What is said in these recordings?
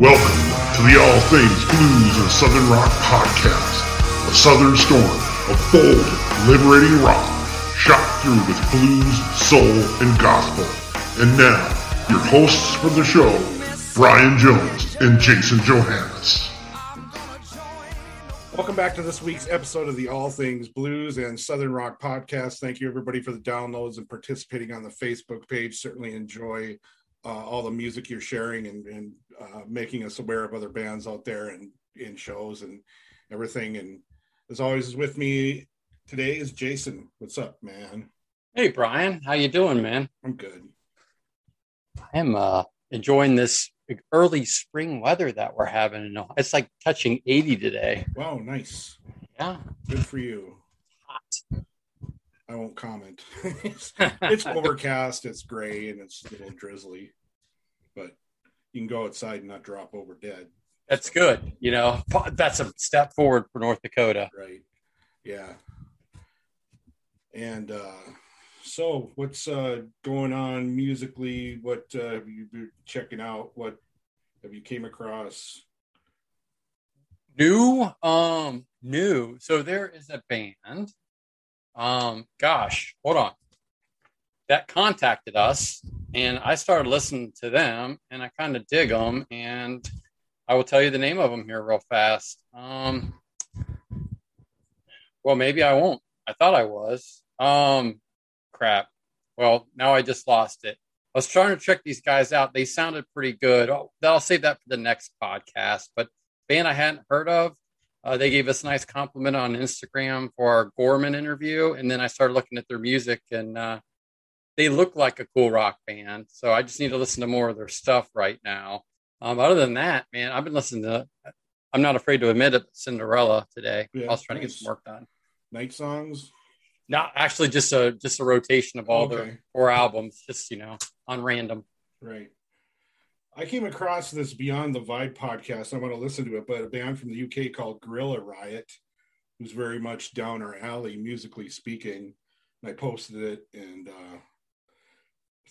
Welcome to the All Things Blues and Southern Rock Podcast, a southern storm of bold, liberating rock shot through with blues, soul, and gospel. And now, your hosts for the show, Brian Jones and Jason Johannes. Welcome back to this week's episode of the All Things Blues and Southern Rock Podcast. Thank you, everybody, for the downloads and participating on the Facebook page. Certainly enjoy all the music you're sharing and making us aware of other bands out there and in shows and everything. And as always, with me today is Jason. What's up, man? Hey, Brian. How you doing, man? I'm good. I am enjoying this early spring weather that we're having. It's like touching 80 today. Wow, nice. Yeah. Good for you. Hot. I won't comment. It's overcast, it's gray, and it's a little drizzly. But you can go outside and not drop over dead. That's good. You know, that's a step forward for North Dakota. Right. Yeah. And so what's going on musically? What have you been checking out? What have you came across? New. So there is a band. Hold on. That contacted us, and I started listening to them, and I kind of dig them, and I will tell you the name of them here real fast. Well, maybe I won't. I thought I was. Crap. Well, now I just lost it. I was trying to check these guys out. They sounded pretty good. I'll save that for the next podcast. But band I hadn't heard of, they gave us a nice compliment on Instagram for our Gorman interview. And then I started looking at their music, and they look like a cool rock band. So I just need to listen to more of their stuff right now. Other than that, man, I've been listening to, I'm not afraid to admit it, Cinderella today. Yeah, I was trying to get some work done. Night songs? Not actually, just a rotation of all their four albums, just, you know, on random. Right. I came across this Beyond the Vibe podcast. I want to listen to it, but a band from the UK called Gorilla Riot, who's very much down our alley, musically speaking. And I posted it, and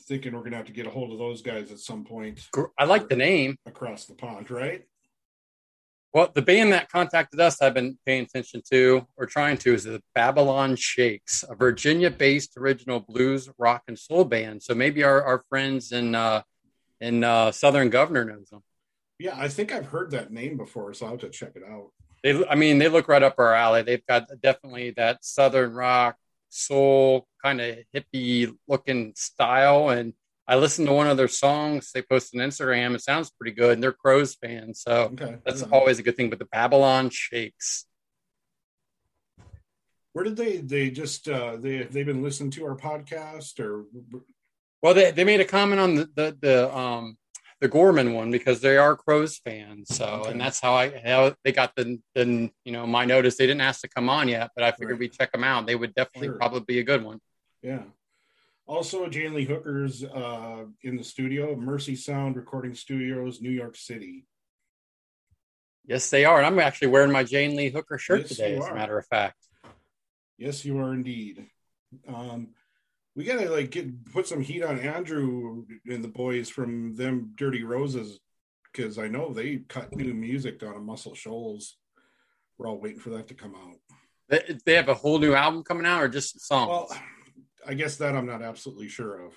thinking we're going to have to get a hold of those guys at some point. I like the name. Across the pond, right? Well, the band that contacted us, I've been paying attention to, or trying to, is the Babylon Shakes, a Virginia-based original blues, rock, and soul band. So maybe our friends in Southern Governor knows them. Yeah, I think I've heard that name before, so I'll have to check it out. They look right up our alley. They've got definitely that Southern rock, soul, kind of hippie-looking style. And I listened to one of their songs they posted on Instagram. It sounds pretty good, and they're Crowes fans, so that's always a good thing. But the Babylon Shakes. Where did they just they've been listening to our podcast, or? Well, they made a comment on the Gorman one because they are Crowes fans, so and that's how they got the you know my notice. They didn't ask to come on yet, but I figured we'd check them out. They would definitely probably be a good one. Yeah. Also, Jan Lee Hooker's in the studio, Mercy Sound Recording Studios, New York City. Yes, they are. And I'm actually wearing my Jan Lee Hooker shirt today, as a matter of fact. Yes, you are indeed. We got to put some heat on Andrew and the boys from them Dirty Roses, because I know they cut new music down on Muscle Shoals. We're all waiting for that to come out. They have a whole new album coming out, or just songs? Well, I guess that I'm not absolutely sure of.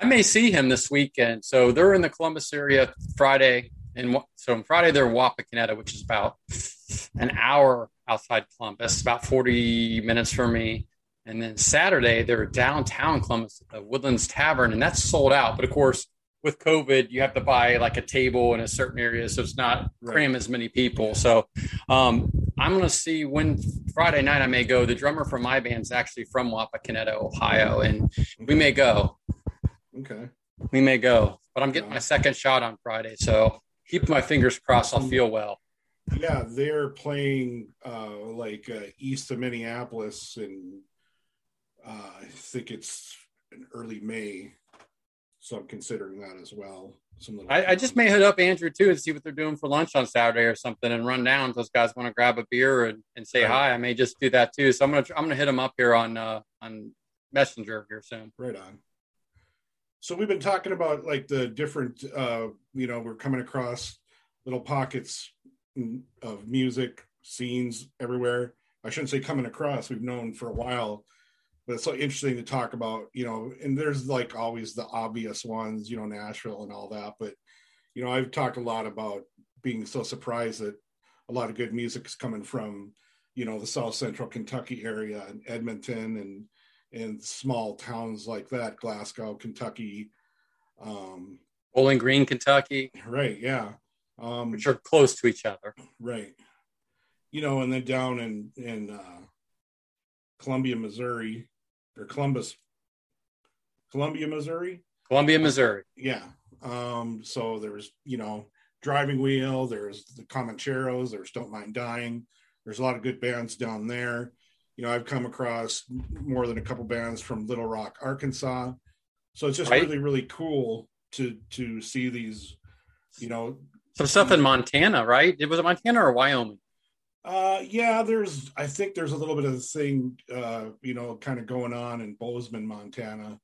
I may see him this weekend. So they're in the Columbus area Friday. And so on Friday, they're in Wapakoneta, which is about an hour outside Columbus, about 40 minutes from me. And then Saturday, they're downtown Columbus at the Woodlands Tavern. And that's sold out. But of course, with COVID, you have to buy like a table in a certain area. So it's not cram as many people. So I'm going to see when Friday night I may go. The drummer from my band is actually from Wapakoneta, Ohio, and we may go. Okay. We may go. But I'm getting my second shot on Friday, so keep my fingers crossed I'll feel well. Yeah, they're playing east of Minneapolis, and I think it's in early May, so I'm considering that as well. I just may hit up Andrew too and see what they're doing for lunch on Saturday or something, and run down if those guys want to grab a beer and say hi. I may just do that too. So I'm gonna hit them up here on Messenger here soon. Right on. So we've been talking about like the different we're coming across little pockets of music scenes everywhere. I shouldn't say coming across, we've known for a while, but it's so interesting to talk about, you know, and there's like always the obvious ones, you know, Nashville and all that. But, you know, I've talked a lot about being so surprised that a lot of good music is coming from, you know, the South Central Kentucky area and Edmonton and small towns like that, Glasgow, Kentucky. Bowling Green, Kentucky. Right, yeah. Which are close to each other. Right. You know, and then down in Columbia, Missouri. Yeah. So there's, you know, Driving Wheel, there's the Comancheros, there's Don't Mind Dying. There's a lot of good bands down there. You know, I've come across more than a couple bands from Little Rock, Arkansas. So it's just really, really cool to see these, you know. Some stuff in Montana, right? Was it Montana or Wyoming? Yeah, I think there's a little bit of a thing, you know, kind of going on in Bozeman, Montana.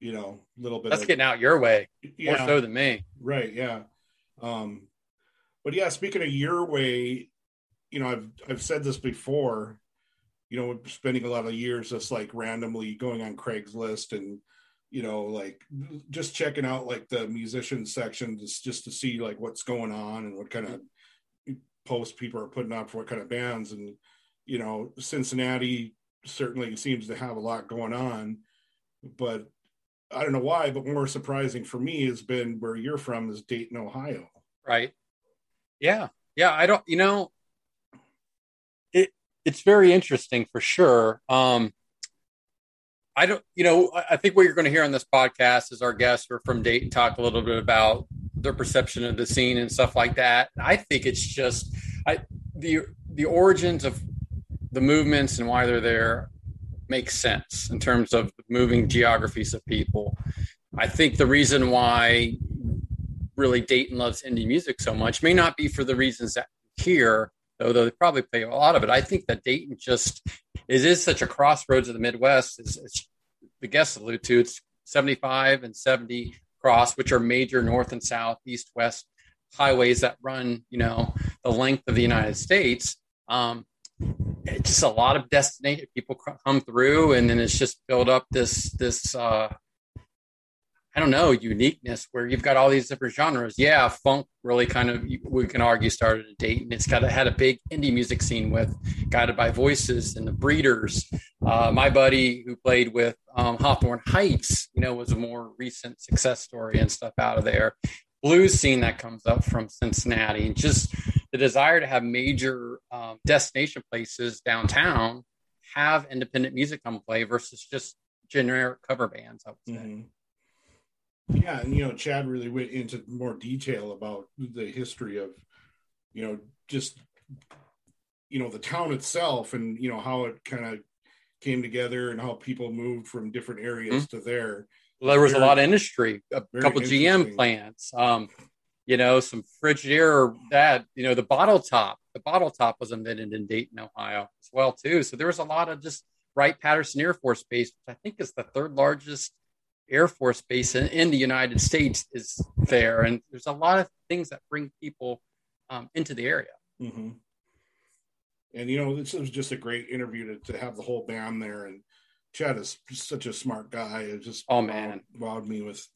You know, a little bit. That's getting out your way, yeah, more so than me. Right, yeah. But yeah, speaking of your way, you know, I've said this before, you know, spending a lot of years just like randomly going on Craigslist and, you know, like just checking out like the musician section just to see like what's going on and what kind of posts people are putting up for what kind of bands. And, you know, Cincinnati certainly seems to have a lot going on, but I don't know why, but more surprising for me has been where you're from is Dayton, Ohio. Right. Yeah. Yeah. I don't, you know, it's very interesting for sure. I think what you're going to hear on this podcast is our guests who are from Dayton talk a little bit about their perception of the scene and stuff like that. And I think it's just the origins of the movements and why they're there makes sense in terms of moving geographies of people. I think the reason why really Dayton loves indie music so much may not be for the reasons that here, although they probably play a lot of it. I think that Dayton just is such a crossroads of the Midwest, as the guests allude to. It's 75 and 70 cross, which are major north and south, east, west highways that run, you know, the length of the United States. It's just a lot of destination people come through, and then it's just built up this I don't know, uniqueness where you've got all these different genres. Yeah, funk really kind of, we can argue, started at Dayton. It's had a big indie music scene with Guided by Voices and The Breeders. My buddy who played with Hawthorne Heights, you know, was a more recent success story and stuff out of there. Blues scene that comes up from Cincinnati, and just the desire to have major destination places downtown have independent music come play versus just generic cover bands, I would say. Mm-hmm. Yeah, and, you know, Chad really went into more detail about the history of, you know, just, you know, the town itself and, you know, how it kind of came together and how people moved from different areas to there. Well, there was a lot of industry, a couple GM plants, you know, some Frigidaire, that, you know, the bottle top was invented in Dayton, Ohio as well, too. So there was a lot of just Wright-Patterson Air Force Base, which I think is the third largest Air Force Base in the United States is there, and there's a lot of things that bring people into the area. Mm-hmm. And, you know, this was just a great interview to have the whole band there, and Chad is such a smart guy. It just wowed me with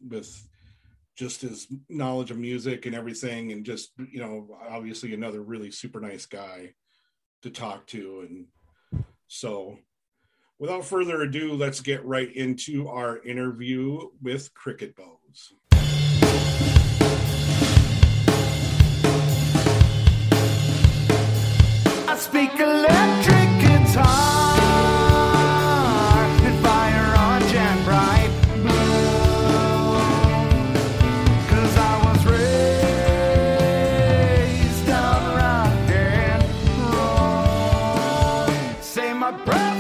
just his knowledge of music and everything, and just, you know, obviously another really super nice guy to talk to. And so, without further ado, let's get right into our interview with Cricketbows. I speak electric guitar and fire orange and bright blue, 'cause I was raised on rock and roll. Say my breath.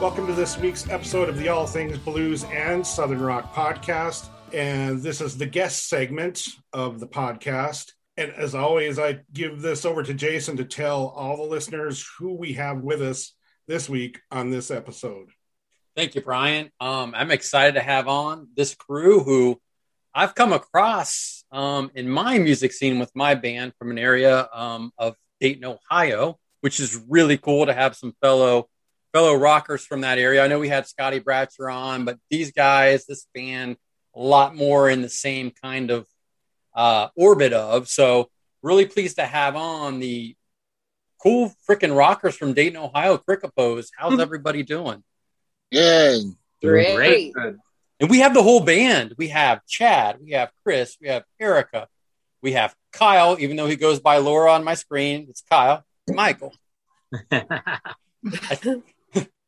Welcome to this week's episode of the All Things Blues and Southern Rock podcast. And this is the guest segment of the podcast. And as always, I give this over to Jason to tell all the listeners who we have with us this week on this episode. Thank you, Brian. I'm excited to have on this crew who I've come across in my music scene with my band from an area of Dayton, Ohio, which is really cool to have some fellow rockers from that area. I know we had Scotty Bratcher on, but these guys, this band, a lot more in the same kind of orbit of. So really pleased to have on the cool freaking rockers from Dayton, Ohio, Cricketbows. How's everybody doing? Yay. Great. And we have the whole band. We have Chad, we have Chris, we have Erica, we have Kyle, even though he goes by Laura on my screen. It's Kyle. Michael.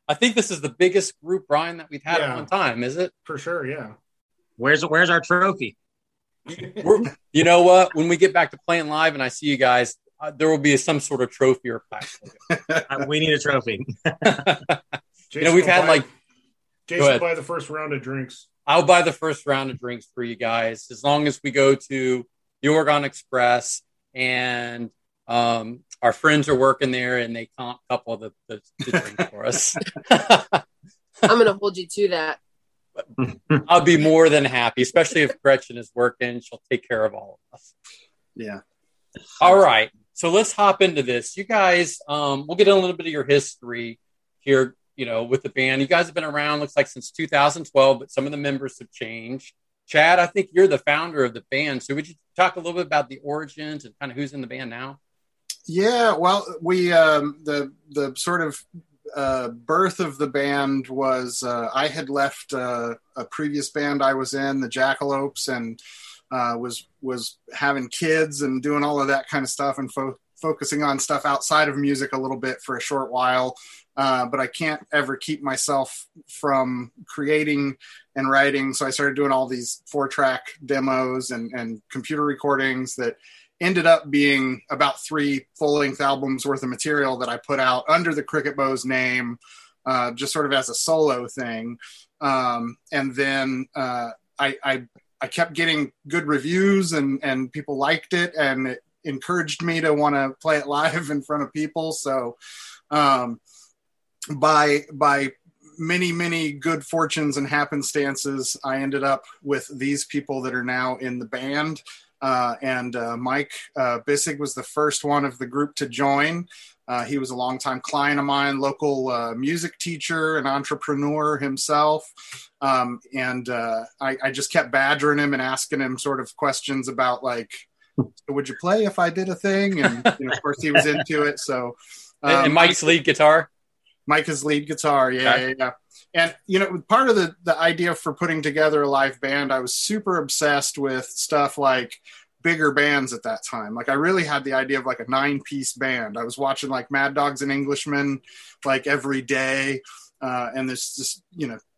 I think this is the biggest group, Brian, that we've had at one time, is it? For sure, yeah. Where's our trophy? You know what? When we get back to playing live and I see you guys, there will be some sort of trophy or plastic. We need a trophy. Jason, we've had Jason buy the first round of drinks. I'll buy the first round of drinks for you guys as long as we go to the Oregon Express and our friends are working there and they can't couple the drink for us. I'm going to hold you to that. I'll be more than happy, especially if Gretchen is working. She'll take care of all of us. Yeah. All right. So let's hop into this. You guys, we'll get a little bit of your history here, with the band. You guys have been around, looks like, since 2012, but some of the members have changed. Chad, I think you're the founder of the band. So would you talk a little bit about the origins and kind of who's in the band now? Yeah, well, we the sort of birth of the band was I had left a previous band I was in, the Jackalopes, and was having kids and doing all of that kind of stuff and focusing on stuff outside of music a little bit for a short while. But I can't ever keep myself from creating and writing. So I started doing all these 4-track demos and computer recordings that ended up being about 3 full-length albums worth of material that I put out under the Cricketbows name, just sort of as a solo thing. And then I kept getting good reviews and people liked it, and it encouraged me to want to play it live in front of people. So by many, many good fortunes and happenstances, I ended up with these people that are now in the band. And Mike Bisig was the first one of the group to join. He was a longtime client of mine, local music teacher and entrepreneur himself. I just kept badgering him and asking him sort of questions about, would you play if I did a thing? And of course, he was into it. So, and Mike's lead guitar? Mike is lead guitar, yeah. And, part of the idea for putting together a live band, I was super obsessed with stuff like bigger bands at that time. I really had the idea of a 9-piece band. I was watching Mad Dogs and Englishmen every day. And there's just,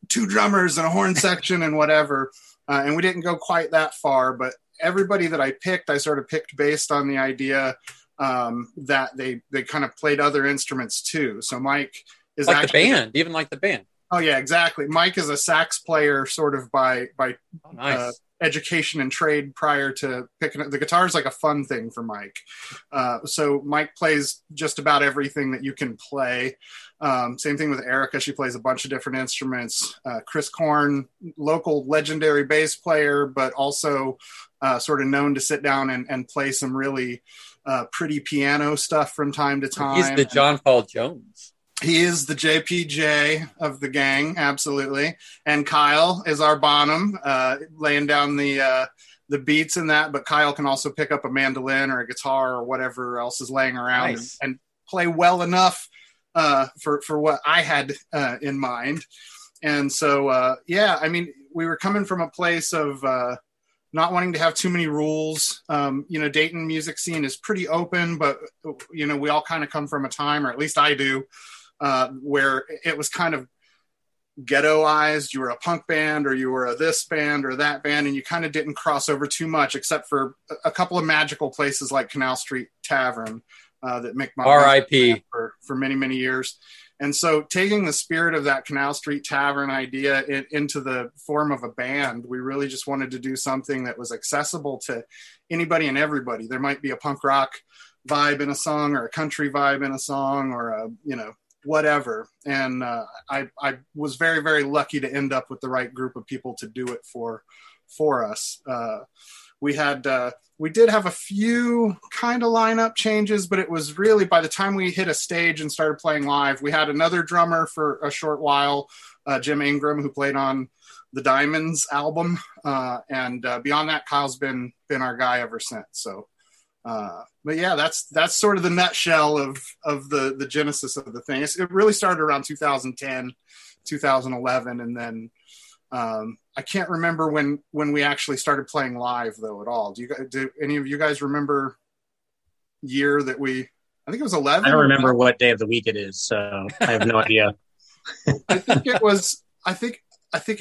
2 drummers and a horn section and whatever. And we didn't go quite that far, but everybody that I picked, I sort of picked based on the idea that they kind of played other instruments too. So Mike is actually the band, even the band. Oh yeah, exactly. Mike is a sax player sort of by education and trade prior to picking up the guitar is a fun thing for Mike. So Mike plays just about everything that you can play. Same thing with Erica. She plays a bunch of different instruments. Chris Korn, local legendary bass player, but also sort of known to sit down and play some really pretty piano stuff from time to time. He's the John Paul Jones. He is the JPJ of the gang, absolutely. And Kyle is our Bonham, laying down the beats in that. But Kyle can also pick up a mandolin or a guitar or whatever else is laying around and play well enough for what I had in mind. And so, we were coming from a place of not wanting to have too many rules. Dayton music scene is pretty open, but, we all kind of come from a time, or at least I do, where it was kind of ghettoized. You were a punk band or you were a this band or that band, and you kind of didn't cross over too much except for a couple of magical places like Canal Street Tavern that Mick Montgomery for many, many years. And so taking the spirit of that Canal Street Tavern idea into the form of a band, we really just wanted to do something that was accessible to anybody and everybody. There might be a punk rock vibe in a song or a country vibe in a song or a, you know, whatever. And I was very, very lucky to end up with the right group of people to do it for us. We did have a few kind of lineup changes, but it was really by the time we hit a stage and started playing live, we had another drummer for a short while, Jim Ingram, who played on the Diamonds album. And beyond that, Kyle's been our guy ever since. So, but yeah, that's sort of the nutshell of the genesis of the thing. It really started around 2010, 2011. And then, I can't remember when we actually started playing live though at all. Do any of you guys remember year that I think it was 11. I don't remember what day of the week it is. So I have no idea. I think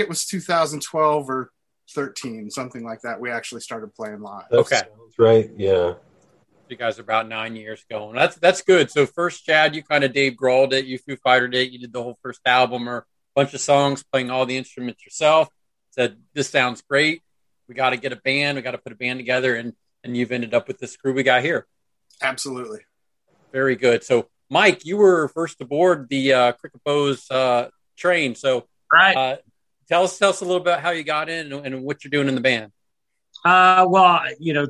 it was 2012 or 13, something like that. We actually started playing live. Okay. That's right. Yeah. You guys are about 9 years going. That's good. So first, Chad, you kind of Dave Grohl did, you Foo Fighter did, you did the whole first album or bunch of songs, playing all the instruments yourself. Said, this sounds great. We got to get a band. We got to put a band together. And you've ended up with this crew we got here. Absolutely. Very good. So, Mike, you were first aboard the Cricketbows train. So right. Tell us a little bit how you got in and what you're doing in the band. Well, you know,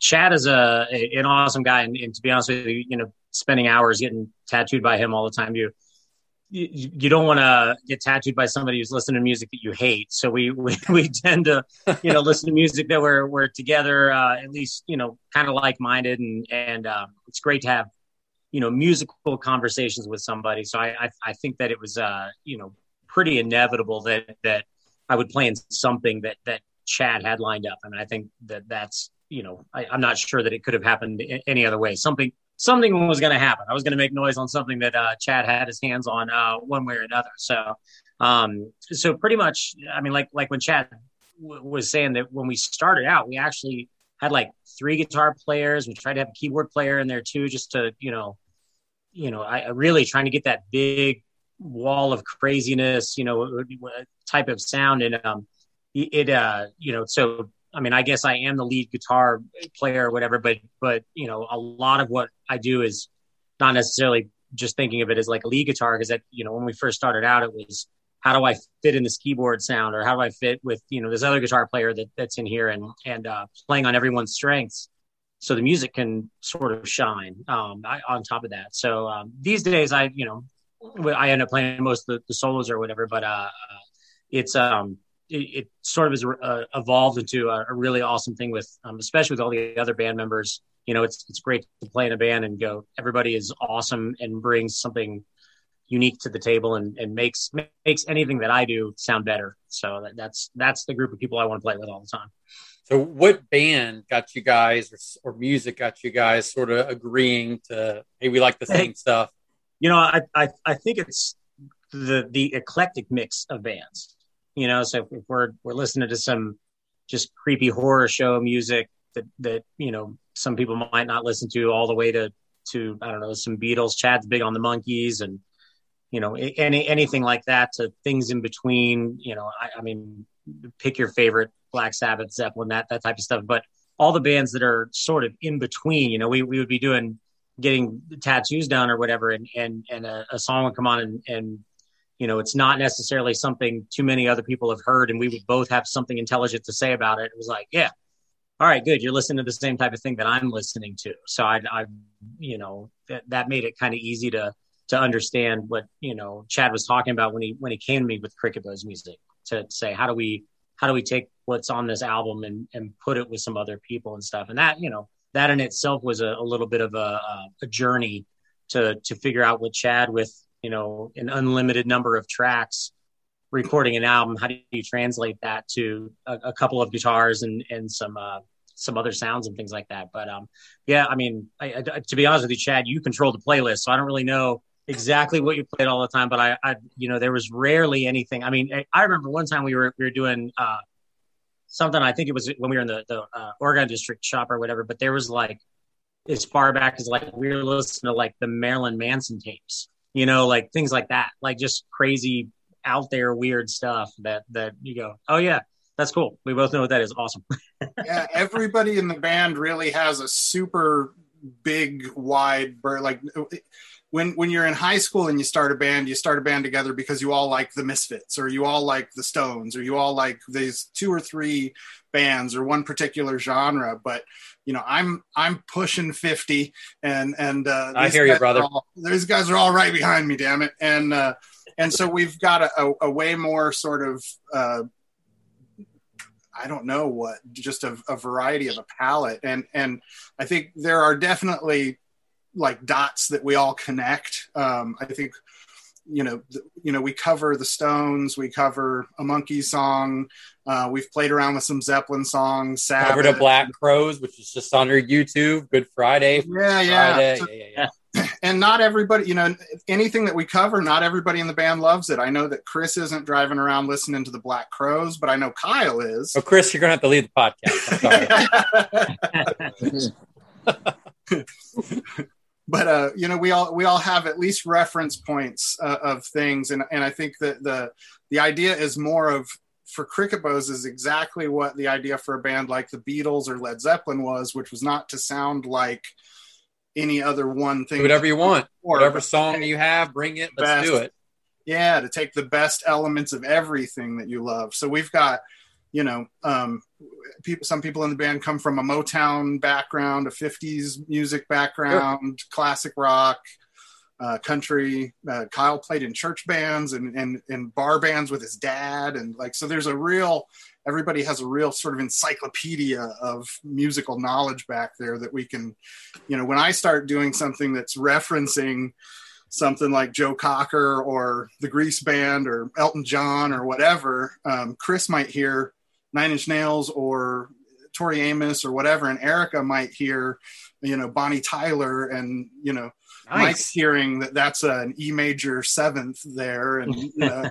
Chad is an awesome guy. And to be honest with you, you know, spending hours getting tattooed by him all the time, you don't want to get tattooed by somebody who's listening to music that you hate. So we tend to, you know, listen to music that we're together, at least, you know, kind of like-minded and it's great to have, you know, musical conversations with somebody. So I think that it was, you know, pretty inevitable that I would play in something that Chad had lined up. I mean, I think that's, you know, I'm not sure that it could have happened any other way. Something was going to happen. I was going to make noise on something that Chad had his hands on one way or another. So, so pretty much, I mean, like when Chad was saying that when we started out, we actually had like 3 guitar players. We tried to have a keyboard player in there too, just to, you know, I really trying to get that big wall of craziness, you know, type of sound. And you know, so. I mean, I guess I am the lead guitar player or whatever, but, you know, a lot of what I do is not necessarily just thinking of it as like a lead guitar. 'Cause that, you know, when we first started out, it was, how do I fit in this keyboard sound or how do I fit with, you know, this other guitar player that's in here and playing on everyone's strengths. So the music can sort of shine on top of that. So these days I end up playing most of the solos or whatever, but it sort of has evolved into a really awesome thing with, especially with all the other band members. You know, it's great to play in a band and go, everybody is awesome and brings something unique to the table and makes anything that I do sound better. So that's the group of people I want to play with all the time. So what band got you guys or music got you guys sort of agreeing to, hey, we like the same stuff? You know, I think it's the eclectic mix of bands. You know, so if we're listening to some just creepy horror show music that you know, some people might not listen to, all the way to I don't know, some Beatles. Chad's big on the Monkees and, you know, anything like that, to things in between. You know, I mean, pick your favorite, Black Sabbath, Zeppelin, that type of stuff. But all the bands that are sort of in between, you know, we would be getting tattoos done or whatever, and a song would come on and you know, it's not necessarily something too many other people have heard, and we would both have something intelligent to say about it. It was like, yeah, all right, good. You're listening to the same type of thing that I'm listening to. So I you know, that made it kind of easy to understand what, you know, Chad was talking about when he came to me with Cricketbows music, to say, how do we take what's on this album and put it with some other people and stuff. And that, you know, that in itself was a little bit of a journey to figure out what Chad with, you know, an unlimited number of tracks, recording an album. How do you translate that to a couple of guitars and some other sounds and things like that? But yeah, I mean, I, to be honest with you, Chad, you control the playlist, so I don't really know exactly what you played all the time. But I you know, there was rarely anything. I mean, I remember one time we were doing something. I think it was when we were in the Oregon District shop or whatever. But there was like, as far back as like we were listening to like the Marilyn Manson tapes. you know, like things like that, like just crazy out there, weird stuff that you go, oh yeah, that's cool. We both know what that is. Awesome. Yeah. Everybody in the band really has a super big, wide berth. Like when you're in high school and you start a band together because you all like the Misfits or you all like the Stones or you all like these two or three bands or one particular genre. But you know, I'm pushing 50 and I hear you, brother. These guys are all right behind me, damn it. And so we've got a way more sort of, I don't know what, just a variety of a palette. And I think there are definitely like dots that we all connect. I think, you know, we cover the Stones, we cover a Monkey song. We've played around with some Zeppelin songs. Sabbath. Covered a Black Crowes, which is just on our YouTube. Good Friday. Yeah. And not everybody, you know, anything that we cover, not everybody in the band loves it. I know that Chris isn't driving around listening to the Black Crowes, but I know Kyle is. Oh, Chris, you're going to have to leave the podcast. I'm sorry. But, you know, we all have at least reference points of things. And I think that the idea is more of, for Cricketbows, is exactly what the idea for a band like the Beatles or Led Zeppelin was, which was not to sound like any other one thing. Do whatever you want. Whatever song you have, bring it. Let's do it. Yeah, to take the best elements of everything that you love. So we've got, you know, some people in the band come from a Motown background, a 50s music background, sure, classic rock, country. Kyle played in church bands and bar bands with his dad. And like, so there's everybody has a real sort of encyclopedia of musical knowledge back there that we can, you know, when I start doing something that's referencing something like Joe Cocker or the Grease Band or Elton John or whatever, Chris might hear Nine Inch Nails or Tori Amos or whatever, and Erica might hear, you know, Bonnie Tyler, and you know, nice. Mike's hearing that's an E major seventh there, and you know,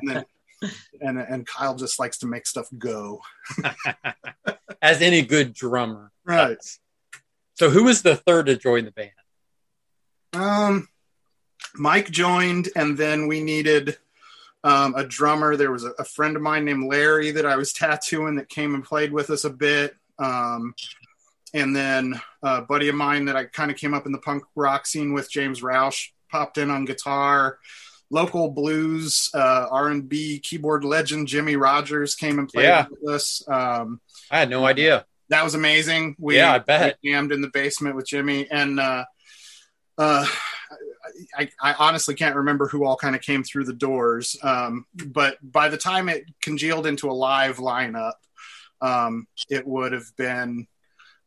and Kyle just likes to make stuff go, as any good drummer, right? So who was the third to join the band? Mike joined, and then we needed a drummer. There was a friend of mine named Larry that I was tattooing that came and played with us a bit. And then a buddy of mine that I kind of came up in the punk rock scene with, James Roush, popped in on guitar. Local blues, R&B keyboard legend Jimmy Rogers came and played with us. I had no idea. That was amazing. We jammed in the basement with Jimmy. And I honestly can't remember who all kind of came through the doors. But by the time it congealed into a live lineup, it would have been,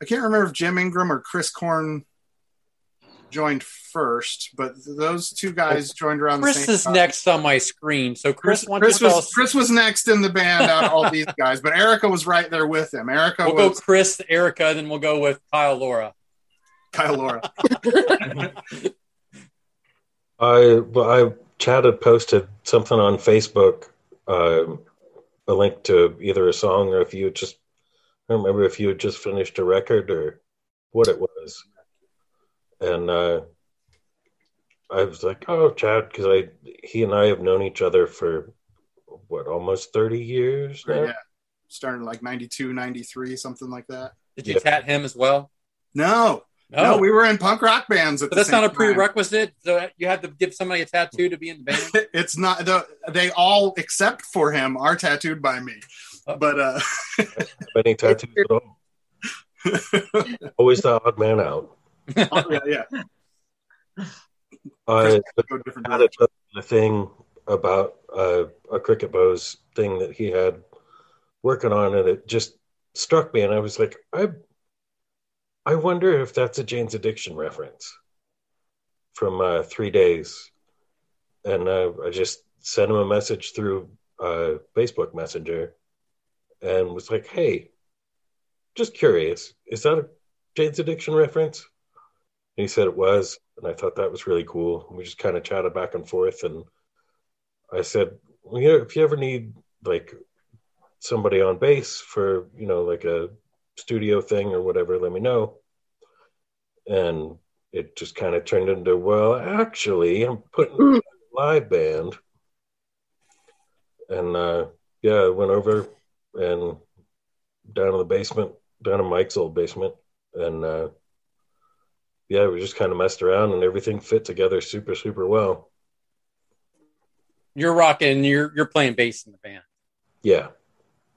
I can't remember if Jim Ingram or Chris Korn joined first, but those two guys joined around the same time. Chris is next on my screen. So Chris was next in the band out of all these guys, but Erica was right there with him. We'll go Chris, Erica, then we'll go with Kyle Laura. I posted something on Facebook, a link to either a song or I don't remember if you had just finished a record or what it was. And I was like, oh, Chad, because he and I have known each other for, what, almost 30 years now? Yeah, starting like 92, 93, something like that. Did you tat him as well? No, we were in punk rock bands at the same time. That's not a prerequisite? So you have to give somebody a tattoo to be in the band? It's not. They all, except for him, are tattooed by me. Oh. But I don't have any tattoos at all. Always the odd man out. Oh, yeah. I had a thing about a Cricketbows thing that he had working on, and it just struck me, and I was like, I wonder if that's a Jane's Addiction reference from 3 Days. And I just sent him a message through Facebook Messenger and was like, hey, just curious, is that a Jane's Addiction reference? And he said it was, and I thought that was really cool. We just kind of chatted back and forth, and I said, well, you know, if you ever need like somebody on bass for, you know, like a studio thing or whatever, let me know. And it just kind of turned into, well, actually, I'm putting a live band. And yeah, I went over and down to the basement, down to Mike's old basement. And yeah, we just kind of messed around and everything fit together super, super well. You're rocking, you're playing bass in the band. Yeah.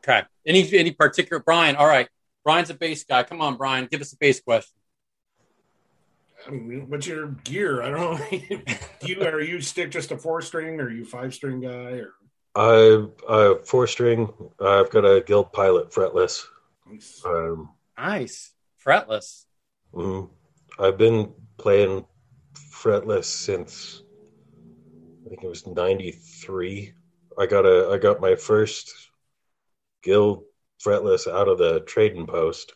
Okay. Any particular, Brian, all right. Brian's a bass guy. Come on, Brian, give us a bass question. I mean, what's your gear? I don't know. Are you stick just a 4-string or are you 5-string guy? Or I 4-string. I've got a Guild Pilot fretless. Nice. Fretless. I've been playing fretless since I think it was 93. I got my first Guild fretless out of the trading post.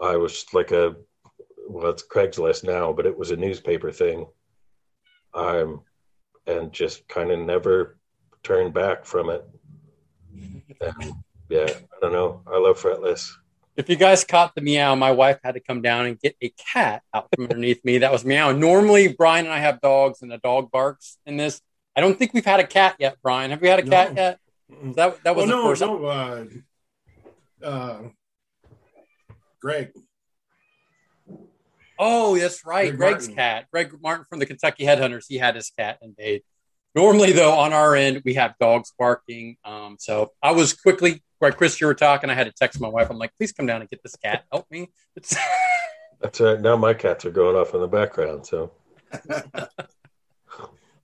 I was like it's Craigslist now, but it was a newspaper thing. And just kind of never turned back from it. And, yeah, I don't know. I love fretless. If you guys caught the meow, my wife had to come down and get a cat out from underneath me. That was meow. Normally, Brian and I have dogs, and the dog barks in this. I don't think we've had a cat yet, Brian. Have we had a cat yet? That was the first. Greg. Oh, that's right. Greg's cat. Greg Martin from the Kentucky Headhunters. He had his cat and they. Normally, though, on our end, we have dogs barking. So I was quickly, right, Chris, you were talking. I had to text my wife. I'm like, please come down and get this cat. Help me. That's right. Now my cats are going off in the background. So,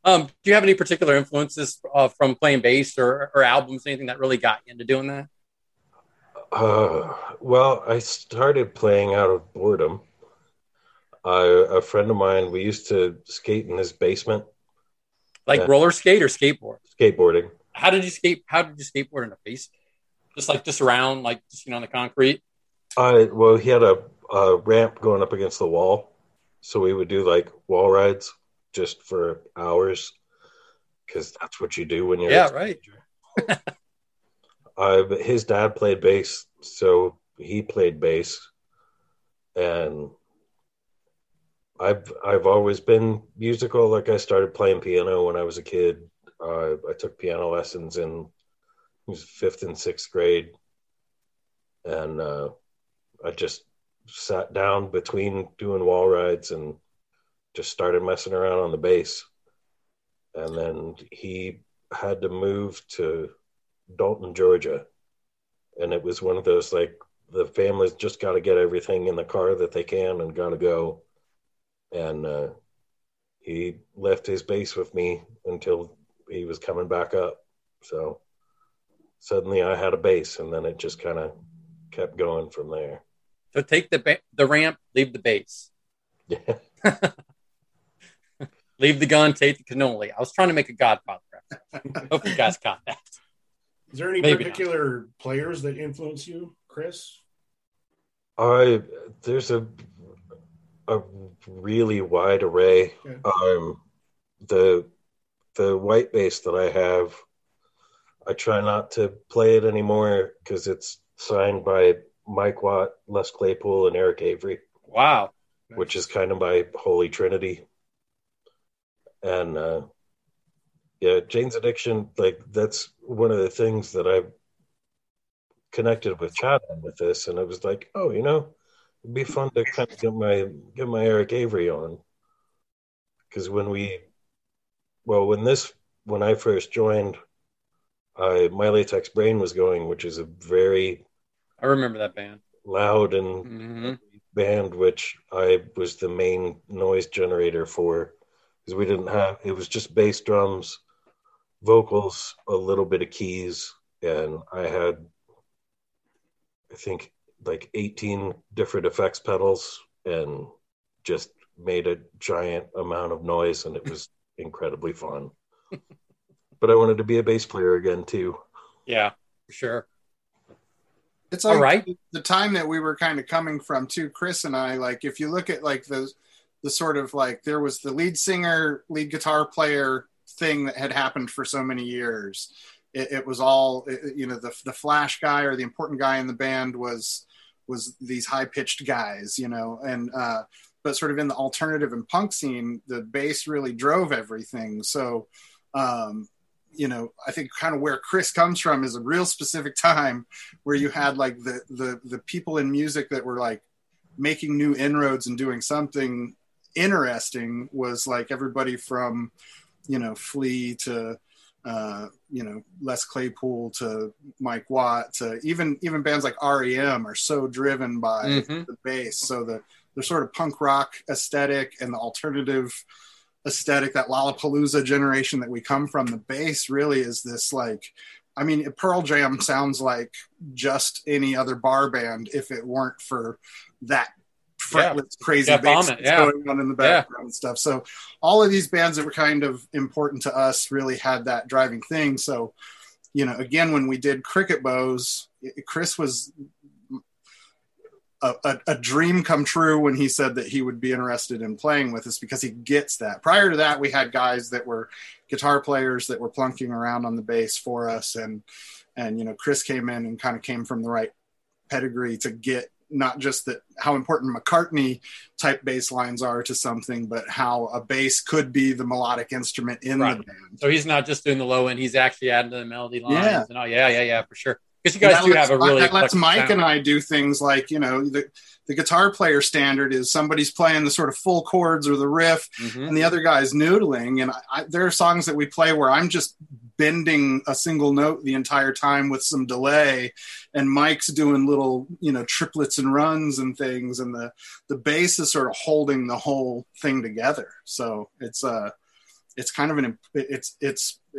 do you have any particular influences from playing bass or albums, anything that really got you into doing that? Well, I started playing out of boredom. A friend of mine, we used to skate in his basement. Like roller skate or skateboard? Skateboarding. How did you skateboard in a basement? Just around, on the concrete? Well, he had a ramp going up against the wall. So we would do, wall rides just for hours because that's what you do when you're... Yeah, right. His dad played bass, so he played bass. And... I've always been musical. I started playing piano when I was a kid. I took piano lessons in 5th and 6th grade, and I just sat down between doing wall rides and just started messing around on the bass. And then he had to move to Dalton, Georgia, and it was one of those the family's just got to get everything in the car that they can and got to go. And he left his bass with me until he was coming back up. So suddenly I had a bass, and then it just kind of kept going from there. So take the ramp, leave the bass. Yeah. Leave the gun, take the cannoli. I was trying to make a Godfather reference. Hope you guys caught that. Is there any particular players that influence you, Chris? There's a really wide array. Okay. The white bass that I have, I try not to play it anymore because it's signed by Mike Watt, Les Claypool, and Eric Avery. Wow. Which is kind of my holy trinity. And yeah, Jane's Addiction, that's one of the things that I connected with Chad with this, and it was it'd be fun to kind of get my Eric Avery on, because when I first joined, My Latex Brain was going, which is a very I remember that band loud and band, which I was the main noise generator for, because we didn't have it was just bass, drums, vocals, a little bit of keys, and I had 18 different effects pedals and just made a giant amount of noise, and it was incredibly fun. But I wanted to be a bass player again too. Yeah, for sure. It's all right. The time that we were kind of coming from too, Chris and I, if you look at the sort of there was the lead singer, lead guitar player thing that had happened for so many years. It was all, the flash guy or the important guy in the band was these high pitched guys, and but sort of in the alternative and punk scene, the bass really drove everything. So, you know, I think kind of where Chris comes from is a real specific time where you had like the people in music that were like making new inroads and doing something interesting was like everybody from, you know, Flea to, you know, Les Claypool to Mike Watt to even bands like REM are so driven by the bass. So the sort of punk rock aesthetic and the alternative aesthetic, that Lollapalooza generation that we come from, the bass really is this like, I mean, Pearl Jam sounds like just any other bar band if it weren't for that fretless crazy bass going on in the background and stuff. So all of these bands that were kind of important to us really had that driving thing. So, you know, again, when we did Cricketbows, Chris was a dream come true when he said that he would be interested in playing with us, because he gets that. Prior to that, we had guys that were guitar players that were plunking around on the bass for us. And, you know, Chris came in and kind of came from the right pedigree to get not just that how important McCartney type bass lines are to something, but how a bass could be the melodic instrument in the band. So he's not just doing the low end, he's actually adding to the melody lines. And for sure. Because you guys do have a really... That lets Mike sound. And I do things like, you know, the guitar player standard is somebody's playing the sort of full chords or the riff, and the other guy's noodling. And there are songs that we play where I'm just bending a single note the entire time with some delay, and Mike's doing little, you know, triplets and runs and things, and the bass is sort of holding the whole thing together. So it's kind of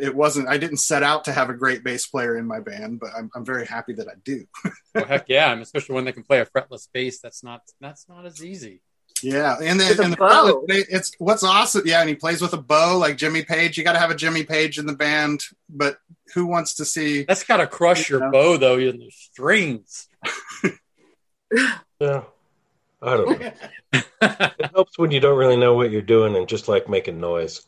it wasn't, I didn't set out to have a great bass player in my band, but I'm very happy that I do. Well, heck yeah. I mean, especially one that can play a fretless bass. That's not as easy. Yeah. And the bow. It's what's awesome. Yeah. And he plays with a bow like Jimmy Page. You got to have a Jimmy Page in the band, but who wants to see? That's got to crush your bow though. In the strings. Yeah. I don't know. It helps when you don't really know what you're doing and just like making noise.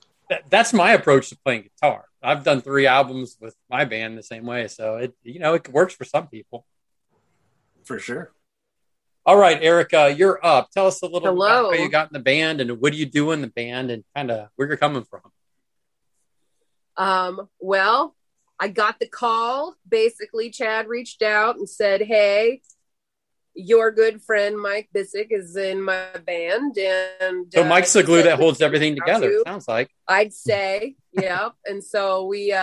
That's my approach to playing guitar. I've done 3 albums with my band the same way. So it, you know, it works for some people. For sure. All right, Erica, you're up. Tell us a little bit about how you got in the band and what do you do in the band and kind of where you're coming from. Well, I got the call. Basically, Chad reached out and said, hey, your good friend Mike Bisig is in my band, and so Mike's the glue that holds everything together. Sounds like, I'd say, yeah. And so we,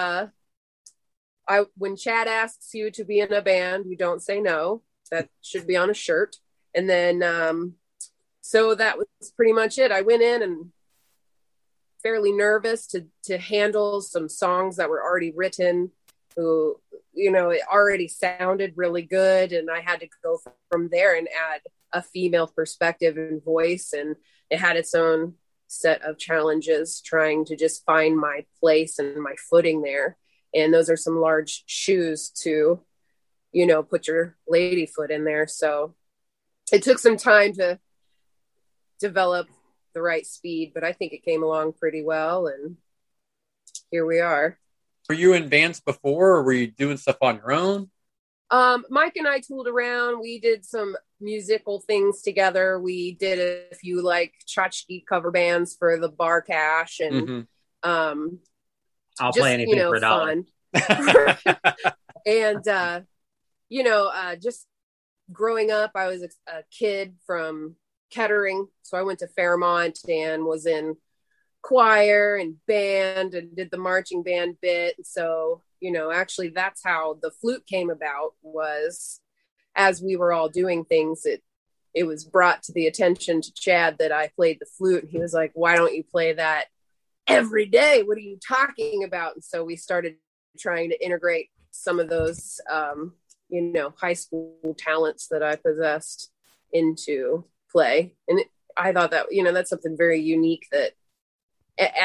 when Chad asks you to be in a band, you don't say no. That should be on a shirt. And then, so that was pretty much it. I went in and fairly nervous to handle some songs that were already written. Who, you know, it already sounded really good, and I had to go from there and add a female perspective and voice, and it had its own set of challenges trying to just find my place and my footing there. And those are some large shoes to, you know, put your lady foot in there. So it took some time to develop the right speed, but I think it came along pretty well, and here we are. Were you in bands before, or were you doing stuff on your own? Mike and I tooled around. We did some musical things together. We did a few like tchotchke cover bands for the bar cash, and I'll play anything for a dollar. And just growing up, I was a kid from Kettering, so I went to Fairmont and was in choir and band and did the marching band bit. So, you know, actually that's how the flute came about, was as we were all doing things, it was brought to the attention to Chad that I played the flute, and he was like, why don't you play that every day? What are you talking about? And so we started trying to integrate some of those high school talents that I possessed into play. And I thought that, you know, that's something very unique that,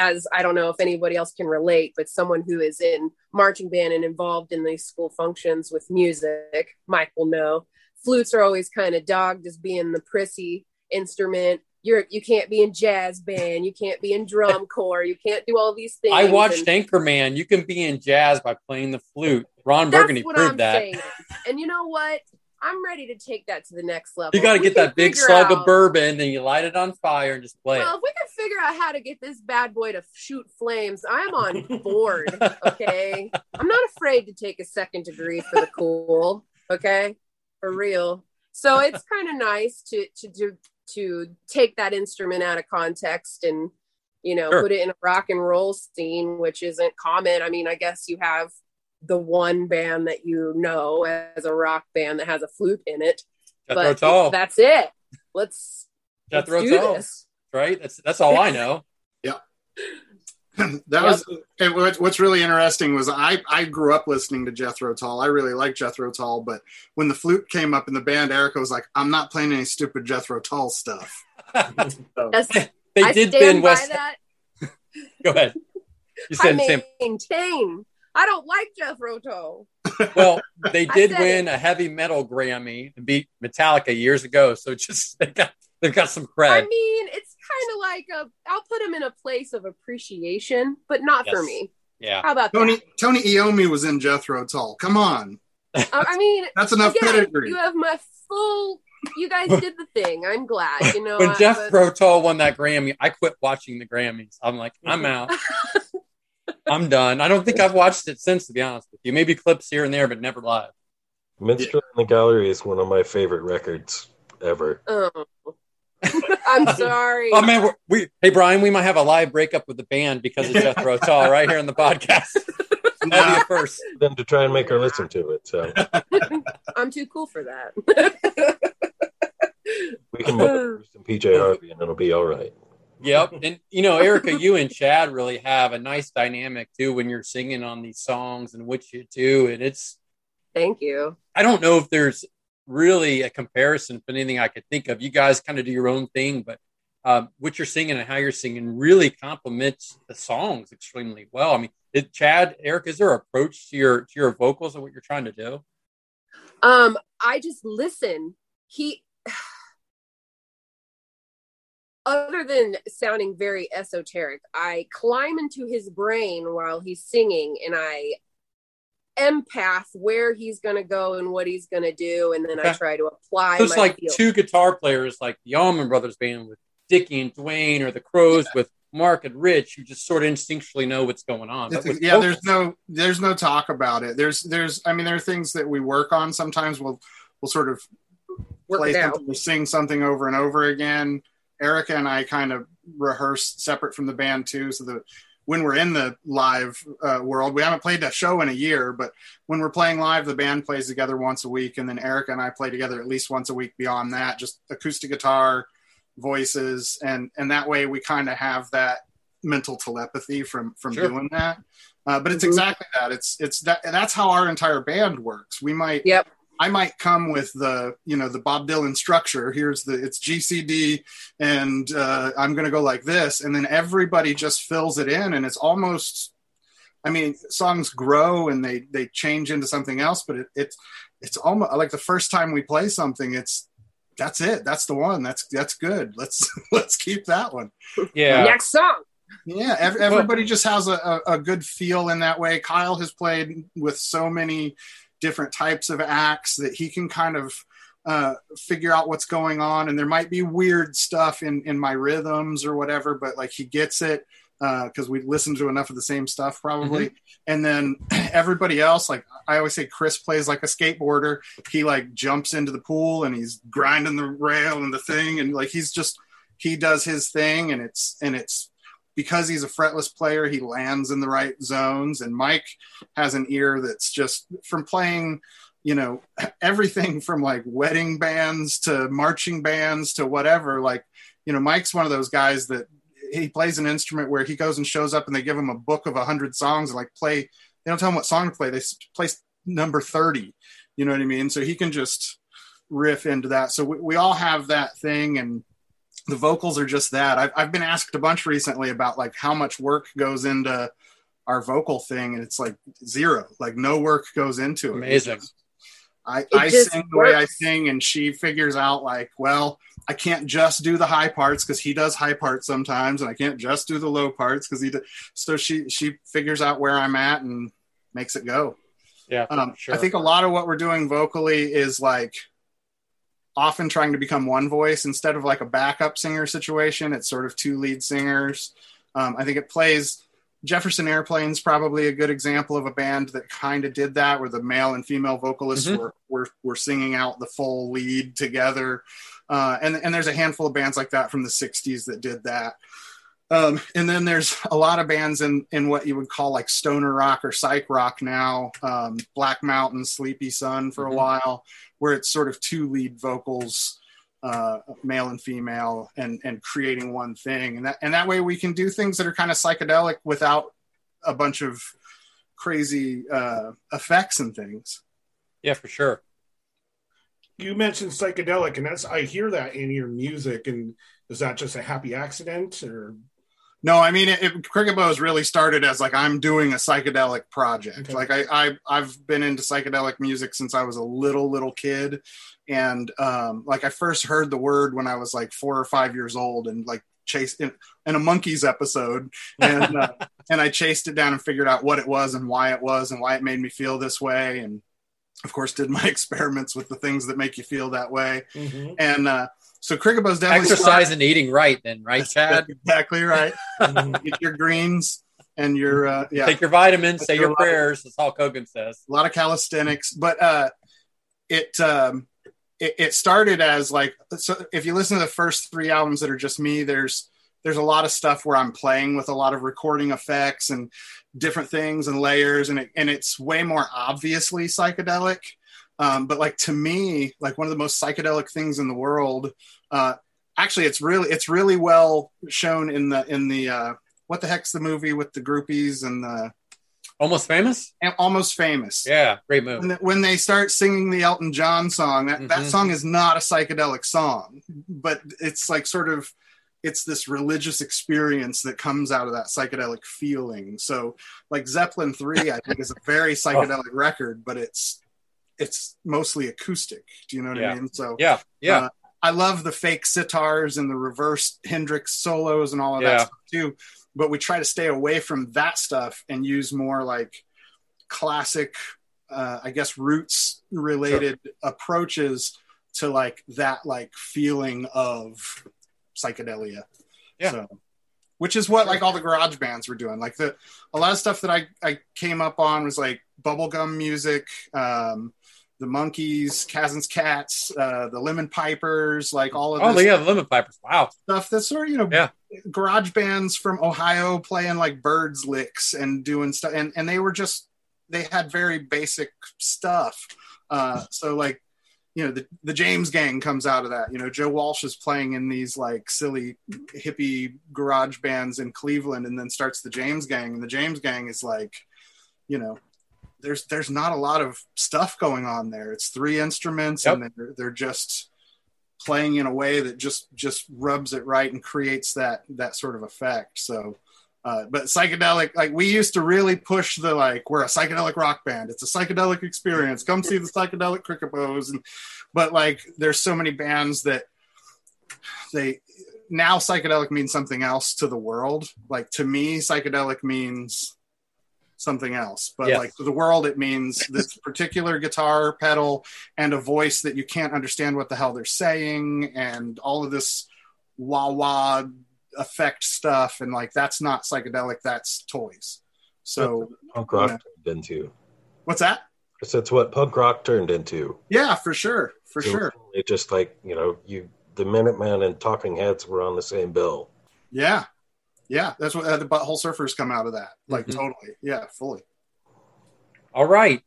as I don't know if anybody else can relate, but someone who is in marching band and involved in these school functions with music, Mike will know, flutes are always kind of dogged as being the prissy instrument. You can't be in jazz band. You can't be in drum corps. You can't do all these things. I watched Anchorman. You can be in jazz by playing the flute. Ron Burgundy proved that. Saying. And you know what? I'm ready to take that to the next level. You got to get that big slug of bourbon and you light it on fire and just play it. Well, if we can figure out how to get this bad boy to shoot flames, I'm on board, okay? I'm not afraid to take a second degree for the cool, okay? For real. So it's kind of nice to take that instrument out of context and, you know, put it in a rock and roll scene, which isn't common. I mean, I guess you have the one band that you know as a rock band that has a flute in it, but that's it. Let's do this. Right? That's all I know. Yeah. What's really interesting was I grew up listening to Jethro Tull. I really like Jethro Tull, but when the flute came up in the band, Erica was like, "I'm not playing any stupid Jethro Tull stuff." So. They did Ben West. Go ahead. You said I don't like Jethro Tull. Well, they did win a heavy metal Grammy and beat Metallica years ago, so just they've got some credit. I mean, it's kind of like I'll put them in a place of appreciation, but not for me. Yeah. How about Tony Iommi was in Jethro Tull. Come on. I mean, that's enough pedigree. You have my full. You guys did the thing. I'm glad. You know, when Jethro Tull won that Grammy, I quit watching the Grammys. I'm like, I'm out. I'm done. I don't think I've watched it since, to be honest with you. Maybe clips here and there, but never live. Minstrel in the Gallery is one of my favorite records ever. Oh. I'm sorry. Oh, man. Hey, Brian, we might have a live breakup with the band because of Jethro Tull right here on the podcast. That'll be a first. Them to try and make her listen to it. So I'm too cool for that. We can move some PJ Harvey and it'll be all right. Yep. And, you know, Erica, you and Chad really have a nice dynamic, too, when you're singing on these songs and what you do. And it's. Thank you. I don't know if there's really a comparison for anything I could think of. You guys kind of do your own thing, but what you're singing and how you're singing really complements the songs extremely well. I mean, Chad, Erica, is there an approach to your vocals and what you're trying to do? I just listen. Other than sounding very esoteric, I climb into his brain while he's singing and I empath where he's going to go and what he's going to do. And then I try to apply. So it's like field. Two guitar players, like the Allman Brothers Band with Dickie and Dwayne, or the Crowes with Mark and Rich, who just sort of instinctually know what's going on. There's no talk about it. There are things that we work on. Sometimes we'll sort of play something or sing something over and over again. Erica and I kind of rehearse separate from the band too, so that when we're in the live world, we haven't played a show in a year, but when we're playing live, the band plays together once a week, and then Erica and I play together at least once a week beyond that, just acoustic guitar, voices, and that way we kind of have that mental telepathy from doing that. But it's exactly that. That's how our entire band works. I might come with the Bob Dylan structure. It's GCD, and I'm going to go like this. And then everybody just fills it in. And it's almost, songs grow and they change into something else, but it's almost like the first time we play something, that's it. That's the one. That's good. Let's keep that one. Yeah. Next song. Yeah, everybody just has a good feel in that way. Kyle has played with so many different types of acts that he can kind of figure out what's going on, and there might be weird stuff in my rhythms or whatever, but like he gets it because we listen to enough of the same stuff probably. And then everybody else, like I always say, Chris plays like a skateboarder. He like jumps into the pool and he's grinding the rail and the thing, and like he does his thing, and it's because he's a fretless player, he lands in the right zones. And Mike has an ear that's just from playing, you know, everything from like wedding bands to marching bands to whatever. Like, you know, Mike's one of those guys that he plays an instrument where he goes and shows up and they give him a book of 100 songs and like play. They don't tell him what song to play. They play number 30. You know what I mean? So he can just riff into that. So we all have that thing, and the vocals are just that. I've been asked a bunch recently about like how much work goes into our vocal thing, and it's like zero. Like no work goes into it. Amazing. I sing the way I sing, and she figures out like, well, I can't just do the high parts because he does high parts sometimes, and I can't just do the low parts because he does. So she figures out where I'm at and makes it go. Yeah, sure. I think a lot of what we're doing vocally is like often trying to become one voice instead of like a backup singer situation. It's sort of two lead singers. I think it plays. Jefferson Airplane's probably a good example of a band that kind of did that, where the male and female vocalists were singing out the full lead together. And there's a handful of bands like that from the 60s that did that. And then there's a lot of bands in what you would call like stoner rock or psych rock now, Black Mountain, Sleepy Sun for a while, where it's sort of two lead vocals, male and female, and creating one thing. And that way we can do things that are kind of psychedelic without a bunch of crazy effects and things. Yeah, for sure. You mentioned psychedelic, and I hear that in your music. And is that just a happy accident, or? No, I mean, Cricketbows really started as like, I'm doing a psychedelic project. Okay. Like I've been into psychedelic music since I was a little kid. And like I first heard the word when I was like 4 or 5 years old, and like chased in a Monkees episode. And, and I chased it down and figured out what it was and why it was and why it made me feel this way. And of course did my experiments with the things that make you feel that way. Mm-hmm. And, so Cricketbows definitely exercise and eating right, then, right, Chad? That's exactly right. Get your greens and your take your vitamins, say your prayers. That's all Kogan says. A lot of calisthenics, but it started as like, so if you listen to the first three albums that are just me, there's a lot of stuff where I'm playing with a lot of recording effects and different things and layers, and it's way more obviously psychedelic. But like, to me, like one of the most psychedelic things in the world, actually it's really well shown in the what the heck's the movie with the groupies and the Almost Famous. Yeah. Great movie. When they start singing the Elton John song, that song is not a psychedelic song, but it's like sort of, it's this religious experience that comes out of that psychedelic feeling. So like Zeppelin 3, I think is a very psychedelic record, but it's mostly acoustic. Do you know what I mean? So I love the fake sitars and the reverse Hendrix solos and all of that stuff too. But we try to stay away from that stuff and use more like classic, I guess, roots related approaches to like that, like feeling of psychedelia. Yeah. So, which is what like all the garage bands were doing. Like a lot of stuff that I came up on was like bubblegum music, the Monkees, Kazin's Cats, the Lemon Pipers, like all of this. Oh yeah, the Lemon Pipers. Wow. Stuff that's sort of, garage bands from Ohio playing like birds licks and doing stuff. And they were just, they had very basic stuff. So like, the James Gang comes out of that. Joe Walsh is playing in these like silly hippie garage bands in Cleveland, and then starts the James Gang. And the James Gang is like, there's not a lot of stuff going on there. It's three instruments, and they're just playing in a way that just rubs it right and creates that sort of effect. So, but psychedelic, like we used to really push the, like, we're a psychedelic rock band. It's a psychedelic experience. Come see the psychedelic Cricketbows. But like, there's so many bands that now psychedelic means something else to the world. Like to me, psychedelic means something else, but like to the world, it means this particular guitar pedal and a voice that you can't understand what the hell they're saying. And all of this wah-wah effect stuff, and like that's not psychedelic, that's toys. So punk rock turned into. What's that? That's what punk rock turned into. Yeah, for sure. It just like, the Minutemen and Talking Heads were on the same bill. Yeah. Yeah, that's what the Butthole Surfers come out of that. Like totally. Yeah, fully. All right.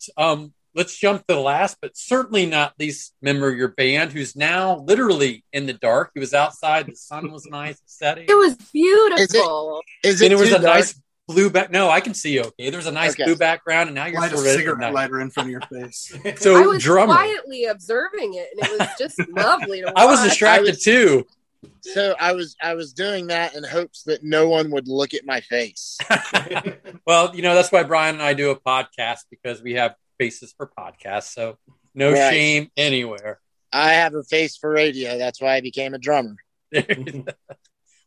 Let's jump to the last, but certainly not least member of your band, who's now literally in the dark. He was outside. The sun was nice setting. It was beautiful. Is it and it was a dark? Nice blue back. No, I can see you. Okay. There's a nice blue background, and now you're a cigarette lighter in front of your face. So I was quietly observing it, and it was just lovely to watch. I was distracted too. So I was doing that in hopes that no one would look at my face. Well, that's why Brian and I do a podcast, because we have faces for podcasts. So no shame anywhere. I have a face for radio. That's why I became a drummer.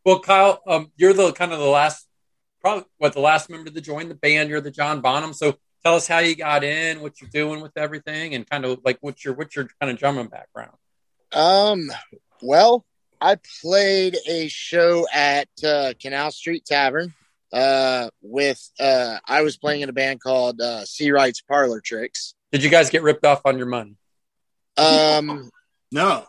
Well, Kyle, you're the last member to join the band. You're the John Bonham. So tell us how you got in, what you're doing with everything, and kind of like what's your kind of drumming background. Well, I played a show at Canal Street Tavern with I was playing in a band called Seawright's Parlor Tricks. Did you guys get ripped off on your money? No. Wow.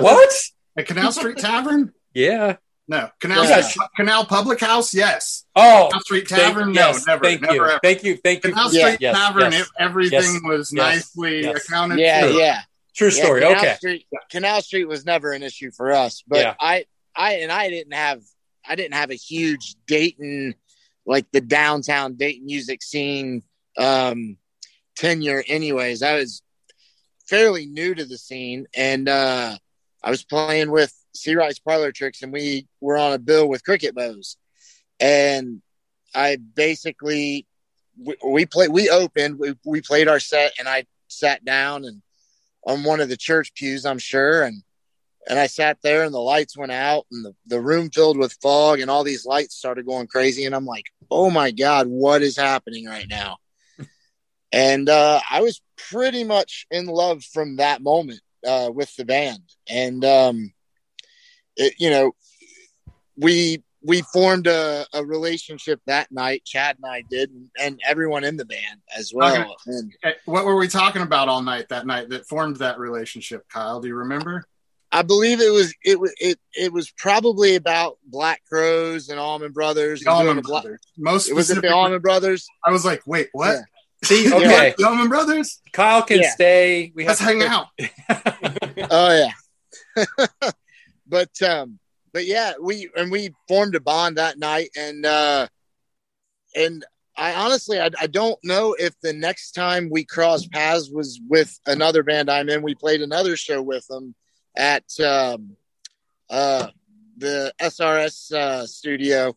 What? At Canal Street Tavern? Yeah. No. Canal Public House? Yes. Oh. Canal Street Tavern? Yes, no, never. Thank you. Ever. Thank you. Canal Street Tavern, yes, everything was nicely accounted for. Yeah. True story. Yeah, Canal Street was never an issue for us, but I didn't have a huge Dayton, like the downtown Dayton music scene tenure anyways. I was fairly new to the scene, and I was playing with Seawright's Parlor Tricks, and we were on a bill with Cricketbows, and I basically we played our set, and I sat down and on one of the church pews, I'm sure, and I sat there, and the lights went out, and the room filled with fog, and all these lights started going crazy, and I'm like, oh my God, what is happening right now? And I was pretty much in love from that moment with the band. And, we formed a relationship that night. Chad and I did, and everyone in the band as well. Okay. And what were we talking about all night that night that formed that relationship, Kyle? Do you remember? I believe it was probably about Black Crowes and Allman Brothers. Brothers. Most it was the Allman Brothers. I was like, wait, what? Yeah. See, okay. The Allman Brothers. Kyle can stay. Let's hang out. Oh yeah. But yeah, we formed a bond that night, and I honestly I don't know if the next time we crossed paths was with another band I'm in. We played another show with them at the SRS studio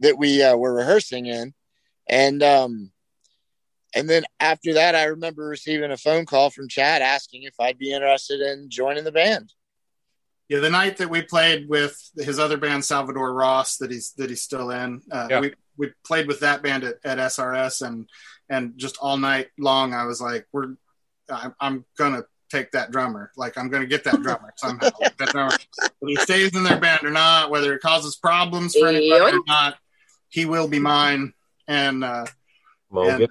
that we were rehearsing in, and then after that, I remember receiving a phone call from Chad asking if I'd be interested in joining the band. Yeah, the night that we played with his other band, Salvador Ross, that he's still in, we played with that band at SRS, and just all night long, I was like, I'm gonna take that drummer. Like, I'm gonna get that drummer somehow. Like, that drummer, whether he stays in their band or not, whether it causes problems for anybody or not, he will be mine. And boy. and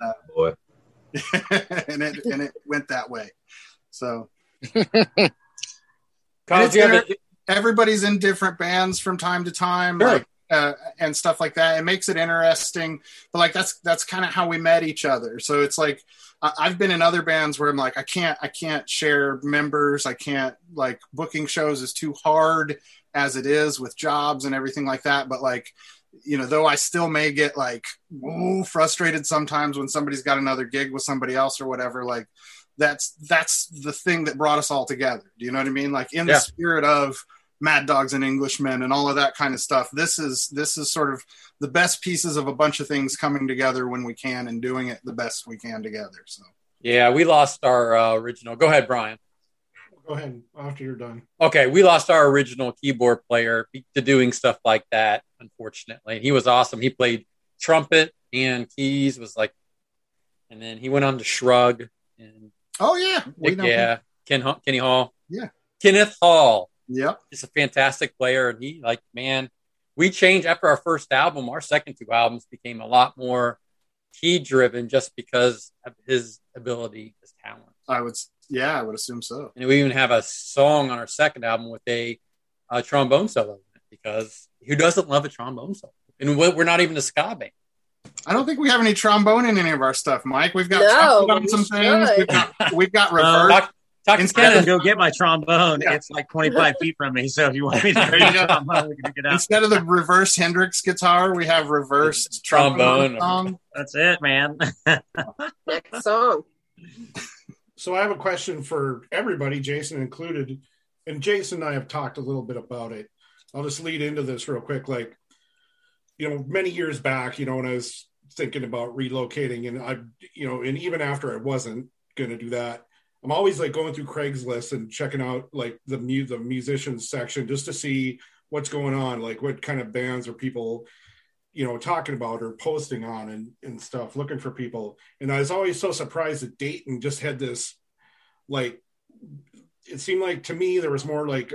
it went that way. So. Kyle, everybody's in different bands from time to time, sure. And stuff like that. It makes it interesting, but like that's kind of how we met each other. So it's like I've been in other bands where I'm like, I can't share members. I can't, like, booking shows is too hard as it is with jobs and everything like that. But like, you know, though I still may get like frustrated sometimes when somebody's got another gig with somebody else or whatever, like. That's the thing that brought us all together. Do you know what I mean? Like, in the spirit of Mad Dogs and Englishmen and all of that kind of stuff, this is sort of the best pieces of a bunch of things coming together when we can and doing it the best we can together. So yeah, we lost our original. Go ahead, Brian. Go ahead after you're done. Okay, we lost our original keyboard player to doing stuff like that, unfortunately. And he was awesome. He played trumpet and keys. And then he went on to Shrug and. Oh, yeah. Kenny Hall. Yeah. Kenneth Hall. Yeah. He's a fantastic player. And he, like, man, we changed after our first album. Our second two albums became a lot more key-driven just because of his ability, his talent. I would assume so. And we even have a song on our second album with a trombone solo in it, because who doesn't love a trombone solo? And we're not even a ska band. I don't think we have any trombone in any of our stuff, Mike. We've got trombone on some things. We've got reverse. Instead of go get my trombone, it's like 25 feet from me. So if you want me to go get trombone, we can get out. Instead of the reverse Hendrix guitar, we have reversed trombone. That's it, man. Next song. So I have a question for everybody, Jason included. And Jason and I have talked a little bit about it. I'll just lead into this real quick. Like, you know, many years back, you know, when I was thinking about relocating and even after I wasn't going to do that, I'm always like going through Craigslist and checking out like the musicians section just to see what's going on, like what kind of bands are people, you know, talking about or posting on and stuff, looking for people. And I was always so surprised that Dayton just had this like it seemed like to me there was more like,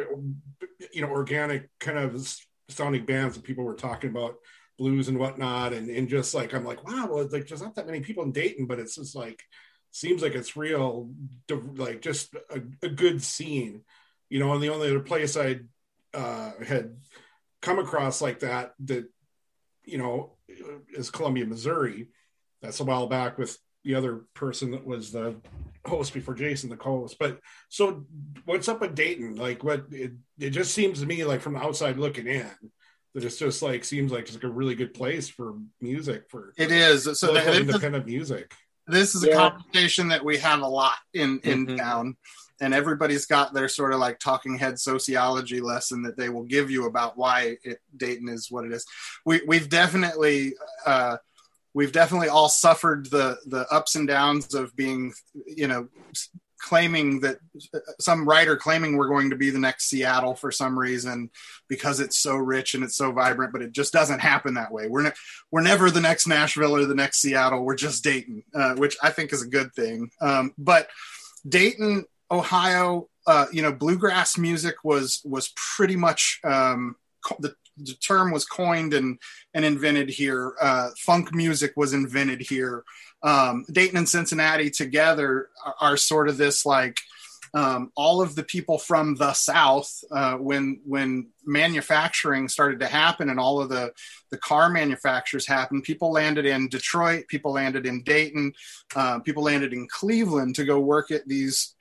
you know, organic kind of sounding bands that people were talking about blues and whatnot, and just like I'm like, wow, well, like there's not that many people in Dayton, but it's just like seems like it's real, like just a good scene, you know. And the only other place I had come across like that you know is Columbia, Missouri. That's a while back with the other person that was the host before Jason, the co-host. But so what's up with Dayton? Like what it just seems to me like from the outside looking in that it's just like seems like it's like a really good place for music, for it is so that, independent music. This is a conversation that we have a lot in town, and everybody's got their sort of like talking head sociology lesson that they will give you about why Dayton is what it is. We've definitely all suffered the ups and downs of being, you know, claiming that some writer claiming we're going to be the next Seattle for some reason because it's so rich and it's so vibrant, but it just doesn't happen that way. We're never the next Nashville or the next Seattle. We're just Dayton, which I think is a good thing. But Dayton, Ohio, you know, bluegrass music was pretty much the term was coined and invented here. Funk music was invented here. Dayton and Cincinnati together are sort of this like all of the people from the South when manufacturing started to happen and all of the car manufacturers happened. People landed in Detroit. People landed in Dayton. People landed in Cleveland to go work at these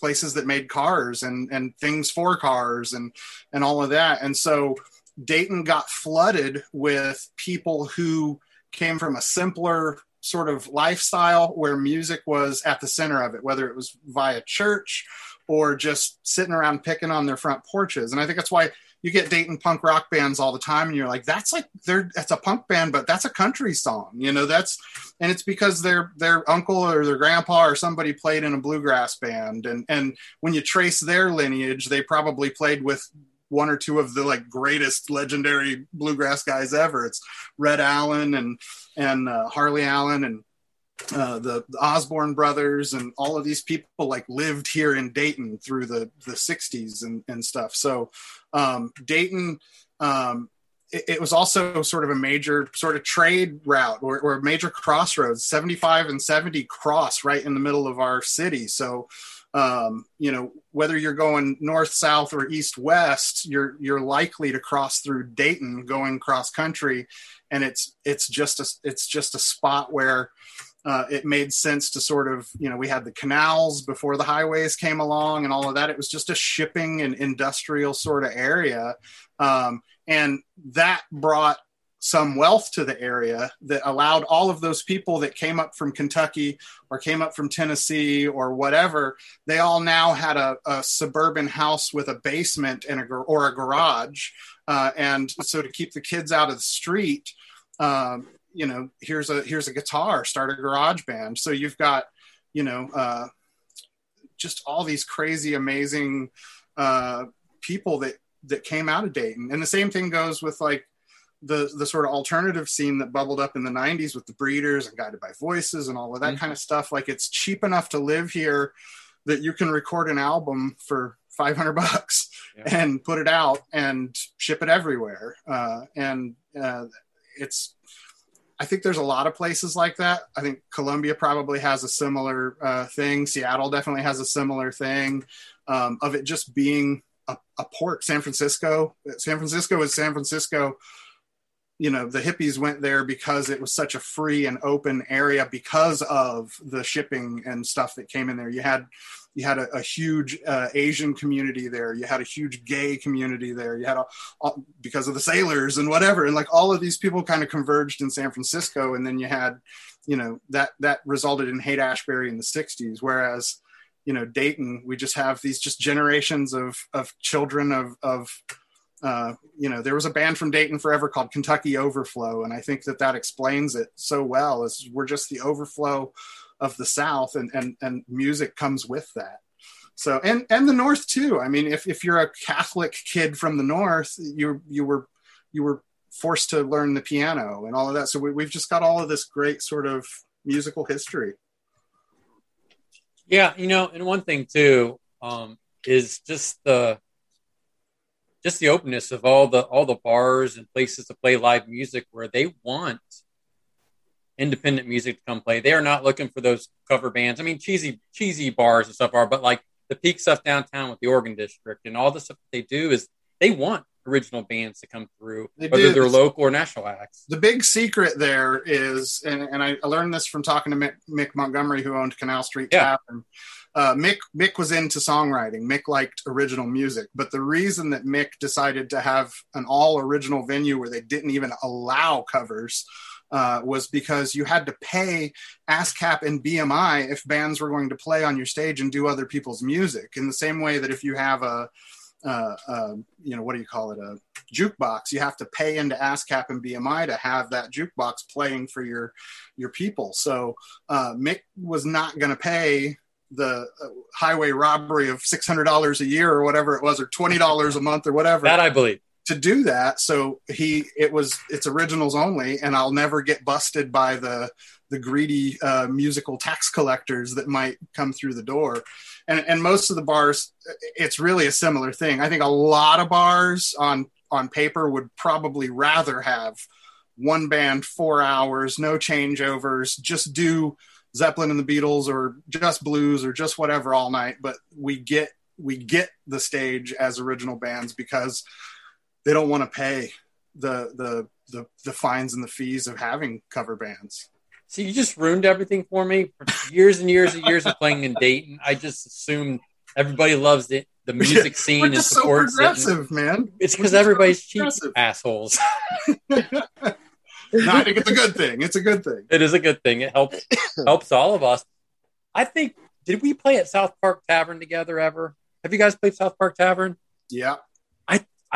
places that made cars and things for cars and all of that. And so Dayton got flooded with people who came from a simpler sort of lifestyle where music was at the center of it, whether it was via church or just sitting around picking on their front porches. And I think that's why you get Dayton punk rock bands all the time. And you're like, that's like that's a punk band, but that's a country song, you know, and it's because their uncle or their grandpa or somebody played in a bluegrass band. And when you trace their lineage, they probably played with one or two of the like greatest legendary bluegrass guys ever. It's Red Allen and Harley Allen and the Osborne brothers and all of these people like lived here in Dayton through the 60s and stuff. So Dayton, it was also sort of a major sort of trade route or major crossroads. 75 and 70 cross right in the middle of our city. So you know, whether you're going north, south, or east, west, you're likely to cross through Dayton going cross country. And it's just a spot where it made sense to sort of, you know, we had the canals before the highways came along and all of that. It was just a shipping and industrial sort of area. And that brought some wealth to the area that allowed all of those people that came up from Kentucky or came up from Tennessee or whatever, they all now had a suburban house with a basement and or a garage. And so to keep the kids out of the street, you know, here's a guitar, start a garage band. So you've got, you know, just all these crazy, amazing people that came out of Dayton. And the same thing goes with like, the sort of alternative scene that bubbled up in the 90s with the Breeders and Guided by Voices and all of that kind of stuff. Like it's cheap enough to live here that you can record an album for $500 and put it out and ship it everywhere. I think there's a lot of places like that. I think Columbia probably has a similar thing. Seattle definitely has a similar thing of it just being a port. San Francisco is San Francisco. You know, the hippies went there because it was such a free and open area because of the shipping and stuff that came in there. You had a huge Asian community there. You had a huge gay community there. You had because of the sailors and whatever. And like all of these people kind of converged in San Francisco. And then you had, you know, that resulted in Haight-Ashbury in the 60s. Whereas, you know, Dayton, we just have these just generations of children you know, there was a band from Dayton forever called Kentucky Overflow. And I think that explains it so well, is we're just the overflow of the South and music comes with that. So, and the North too. I mean, if you're a Catholic kid from the North, you were forced to learn the piano and all of that. So we've just got all of this great sort of musical history. Yeah. You know, and one thing too, is just the openness of all the bars and places to play live music where they want independent music to come play. They are not looking for those cover bands. I mean, cheesy bars and stuff are, but like the peak stuff downtown with the Organ District and all the stuff that they do is they want original bands to come through, whether they're local or national acts. The big secret there is, and I learned this from talking to Mick Montgomery, who owned Canal Street Tavern. Mick was into songwriting. Mick liked original music, but the reason that Mick decided to have an all original venue where they didn't even allow covers was because you had to pay ASCAP and BMI if bands were going to play on your stage and do other people's music. In the same way that if you have a jukebox, you have to pay into ASCAP and BMI to have that jukebox playing for your people. So Mick was not going to pay the highway robbery of $600 a year or whatever it was, or $20 a month or whatever. That I believe. To do that, so it's originals only, and I'll never get busted by the greedy musical tax collectors that might come through the door. And most of the bars, it's really a similar thing. I think a lot of bars on paper would probably rather have one band, 4 hours, no changeovers, just do Zeppelin and the Beatles or just blues or just whatever all night. But we get the stage as original bands because they don't want to pay the fines and the fees of having cover bands. So you just ruined everything for me. For years and years and years of playing in Dayton, I just assumed everybody loves it. The music scene We're just and supports so progressive, it. Man. It's because everybody's cheap assholes. No, I think it's a good thing. It's a good thing. It is a good thing. It helps all of us. I think. Did we play at South Park Tavern together ever? Have you guys played South Park Tavern? Yeah.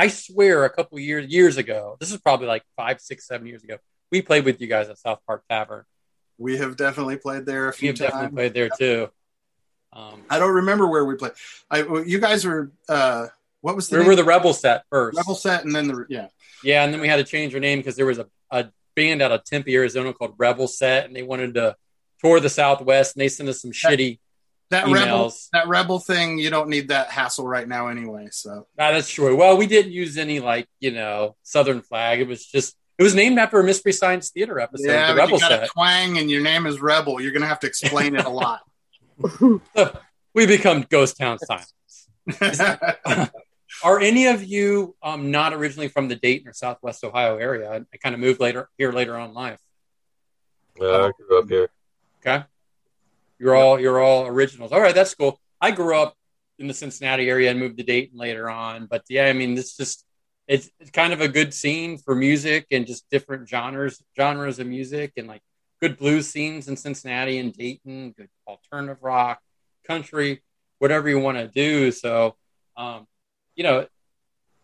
I swear a couple years ago, this is probably like 5, 6, 7 years ago, we played with you guys at South Park Tavern. We have definitely played there a few times. You've definitely played there too. I don't remember where we played. You guys were, what was the name? We were the Rebel Set first. Rebel Set and then yeah. Yeah, and then we had to change our name because there was a band out of Tempe, Arizona called Rebel Set, and they wanted to tour the Southwest, and they sent us some shitty emails. That rebel thing, you don't need that hassle right now anyway. So that's true. Well, we didn't use any Southern flag. It was named after a Mystery Science Theater episode. Yeah, the Rebel you got Set. A twang, and your name is Rebel. You're going to have to explain it a lot. So we become Ghost Town Science. Are any of you not originally from the Dayton or Southwest Ohio area? I kind of moved later on in life. I grew up here. Okay. You're all originals. All right, that's cool. I grew up in the Cincinnati area and moved to Dayton later on. But yeah, I mean, it's kind of a good scene for music and just different genres of music and like good blues scenes in Cincinnati and Dayton, good alternative rock, country, whatever you want to do. So,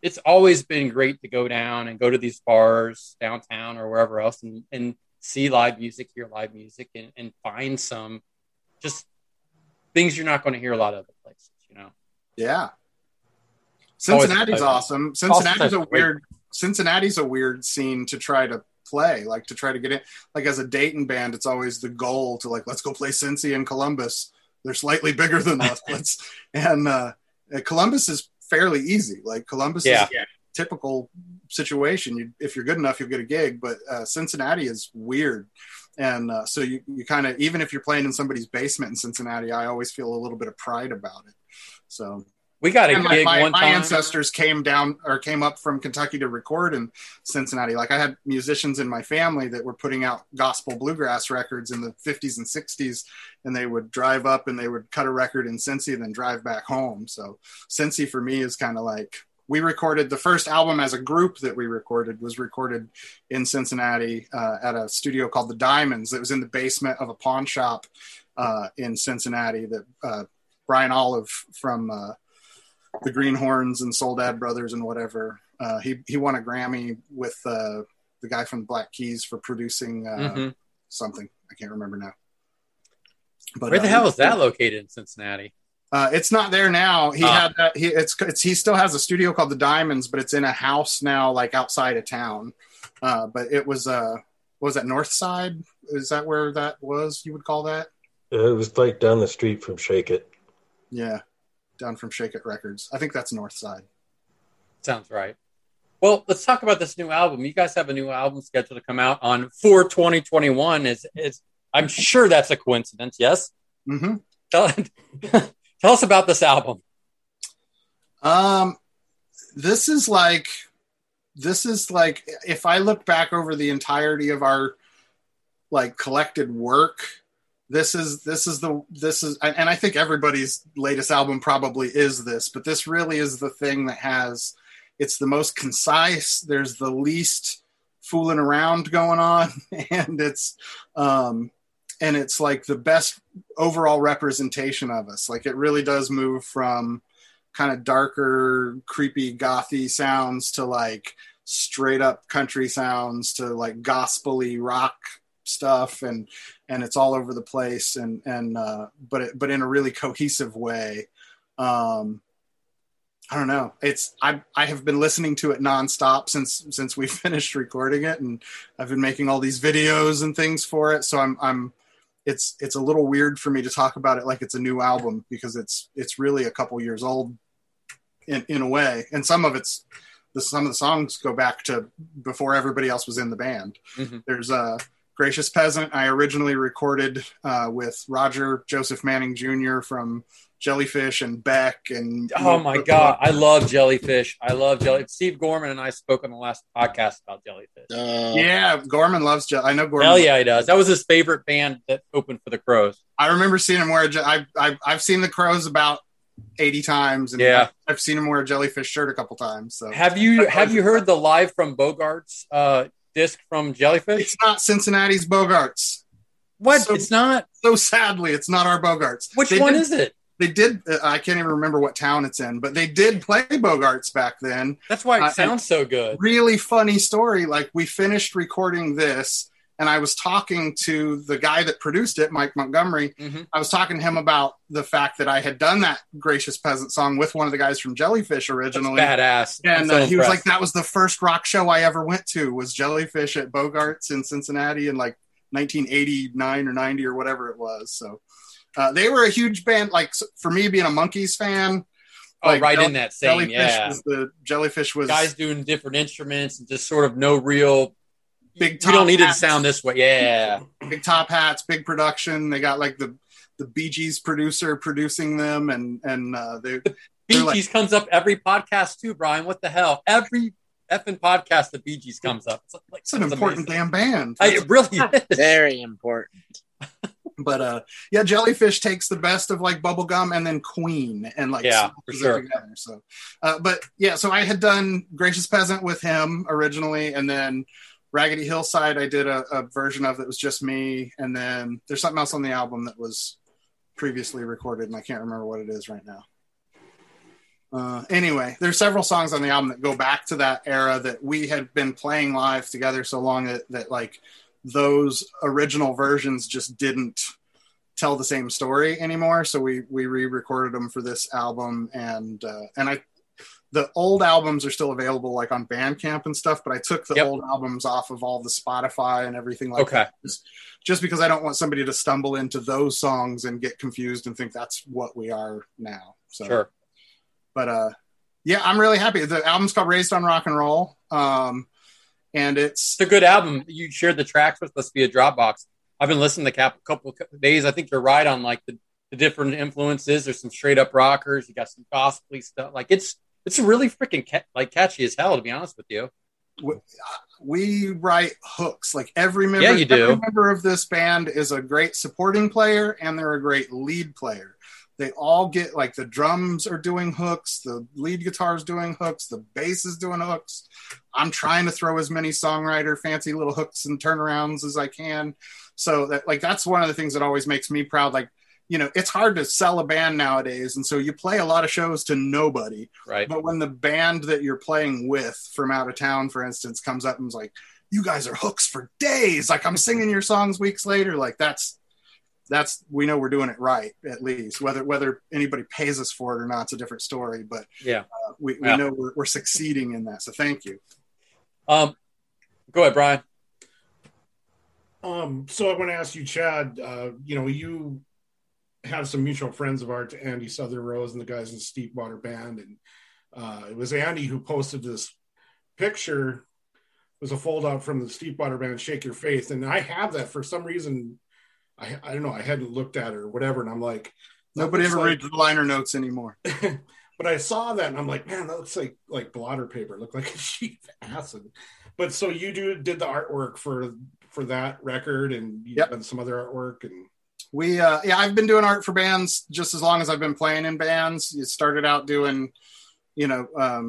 it's always been great to go down and go to these bars downtown or wherever else and see live music, hear live music and find some just things you're not going to hear a lot of other places, you know? Yeah. Cincinnati's awesome. Cincinnati's a weird scene to try to play, like to try to get in. Like as a Dayton band, it's always the goal to like, let's go play Cincy and Columbus. They're slightly bigger than us. Columbus is fairly easy. Like Columbus is a typical situation. If you're good enough, you'll get a gig, but Cincinnati is weird. And so you kind of, even if you're playing in somebody's basement in Cincinnati, I always feel a little bit of pride about it. So we got a gig one time. My ancestors came up from Kentucky to record in Cincinnati. Like I had musicians in my family that were putting out gospel bluegrass records in the 50s and 60s, and they would drive up and they would cut a record in Cincy and then drive back home. So Cincy for me is kind of like, we recorded the first album as a group that we recorded was recorded in Cincinnati at a studio called The Diamonds that was in the basement of a pawn shop in Cincinnati that Brian Olive from the Greenhorns and Soledad Brothers and whatever. He won a Grammy with the guy from the Black Keys for producing something. I can't remember now. But where the hell is that located in Cincinnati? It's not there now. He still has a studio called The Diamonds, but it's in a house now, like outside of town. But it was what was that, North Side? Is that where that was? You would call that? It was like down the street from Shake It. Yeah, down from Shake It Records. I think that's Northside. Sounds right. Well, let's talk about this new album. You guys have a new album scheduled to come out on 4/20/21. I'm sure that's a coincidence, yes? Mm-hmm. Tell us about this album. This is like, if I look back over the entirety of our like collected work, this is, and I think everybody's latest album probably is this, but this really is the thing that has, it's the most concise. There's the least fooling around going on, and it's like the best overall representation of us. Like it really does move from kind of darker, creepy, gothy sounds to like straight up country sounds to like gospel-y rock stuff. And it's all over the place. But in a really cohesive way. I don't know. I have been listening to it nonstop since we finished recording it, and I've been making all these videos and things for it. So it's a little weird for me to talk about it like it's a new album, because it's really a couple years old in a way. And some of the songs go back to before everybody else was in the band. Mm-hmm. There's Gracious Peasant. I originally recorded with Roger Joseph Manning Jr. from Jellyfish and Beck. And oh my God, I love Jellyfish. Steve Gorman and I spoke on the last podcast about Jellyfish. Yeah, Gorman loves Jellyfish. I know Gorman. Hell yeah, he does. That was his favorite band that opened for the Crowes. I remember seeing him wear I've seen the Crowes about 80 times, and yeah, I've seen him wear a Jellyfish shirt a couple times. So have you heard the Live from Bogarts disc from Jellyfish? It's not Cincinnati's Bogarts. What? So, it's not? So sadly, it's not our Bogarts. Which one is it? They did. I can't even remember what town it's in, but they did play Bogarts back then. That's why it sounds so good. Really funny story. Like, we finished recording this, and I was talking to the guy that produced it, Mike Montgomery. Mm-hmm. I was talking to him about the fact that I had done that Gracious Peasant song with one of the guys from Jellyfish originally. That's badass. And so he was like, that was the first rock show I ever went to, was Jellyfish at Bogarts in Cincinnati in like 1989 or 90 or whatever it was. So. They were a huge band. Like, for me, being a Monkees fan, Jellyfish was guys doing different instruments and just sort of no real big. We don't need it to sound this way. Yeah, big top hats, big production. They got like the Bee Gees producer producing them, and the Bee Gees comes up every podcast too, Brian. What the hell? Every effing podcast, the Bee Gees comes up. It's an important amazing damn band. It really is. Very important. But yeah, Jellyfish takes the best of like Bubblegum and then Queen and like, yeah, for sure. Together, so, but yeah, so I had done Gracious Peasant with him originally, and then Raggedy Hillside I did a version of that was just me, and then there's something else on the album that was previously recorded, and I can't remember what it is right now. Anyway, there's several songs on the album that go back to that era that we had been playing live together so long that like, those original versions just didn't tell the same story anymore. So we re-recorded them for this album, and the old albums are still available like on Bandcamp and stuff, but I took the old albums off of all the Spotify and everything like that. Just because I don't want somebody to stumble into those songs and get confused and think that's what we are now. So, sure. But yeah, I'm really happy. The album's called Raised on Rock and Roll. And it's a good album. You shared the tracks with us via Dropbox. I've been listening to a couple of days. I think you're right on like the different influences. There's some straight up rockers. You got some gospel stuff. Like it's really freaking catchy as hell, to be honest with you. We write hooks. Like every member of this band is a great supporting player, and they're a great lead player. They all get like the drums are doing hooks, the lead guitar is doing hooks, the bass is doing hooks. I'm trying to throw as many songwriter fancy little hooks and turnarounds as I can. So that like that's one of the things that always makes me proud. Like, you know, it's hard to sell a band nowadays, and so you play a lot of shows to nobody. Right. But when the band that you're playing with from out of town, for instance, comes up and is like, "You guys are hooks for days. Like I'm singing your songs weeks later." Like that's we know we're doing it right, at least whether anybody pays us for it or not, it's a different story, but yeah, we know we're succeeding in that. So thank you. Go ahead, Brian. So I want to ask you, Chad, you know, you have some mutual friends of ours, Andy Southern Rose and the guys in the Steepwater Band. And it was Andy who posted this picture. It was a fold out from the Steepwater Band, Shake Your Faith. And I have that for some reason. I don't know. I hadn't looked at it or whatever. And I'm like, nobody ever reads the liner notes anymore. But I saw that and I'm like, man, that looks like blotter paper. It looked like a sheet of acid. But so you did the artwork for that record, and you've done some other artwork. And we I've been doing art for bands just as long as I've been playing in bands. It started out doing, I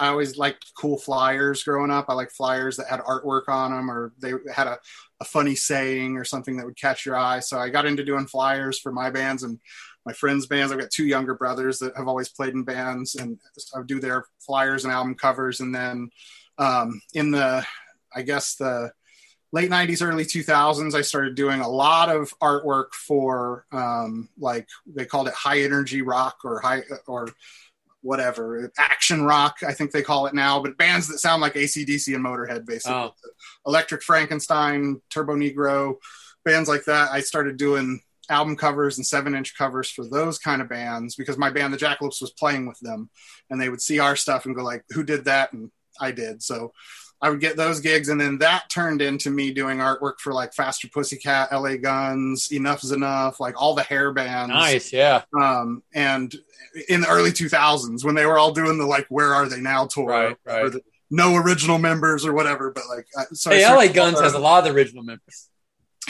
always liked cool flyers growing up. I liked flyers that had artwork on them, or they had a funny saying or something that would catch your eye. So I got into doing flyers for my bands and my friends' bands. I've got two younger brothers that have always played in bands, and I would do their flyers and album covers. And then in the late 90s, early 2000s, I started doing a lot of artwork for like they called it high energy rock or whatever, action rock, I think they call it now, but bands that sound like AC/DC and Motorhead, basically. Oh. Electric Frankenstein, Turbo Negro, bands like that. I started doing album covers and 7-inch covers for those kind of bands because my band, the Jackalopes, was playing with them, and they would see our stuff and go like, who did that? And I did. So I would get those gigs, and then that turned into me doing artwork for like Faster Pussycat, LA Guns, Enough's Enough, like all the hair bands. Nice, yeah. And in the early 2000s when they were all doing the like Where Are They Now tour, right. Or the no original members or whatever. But like, LA Guns has a lot of the original members.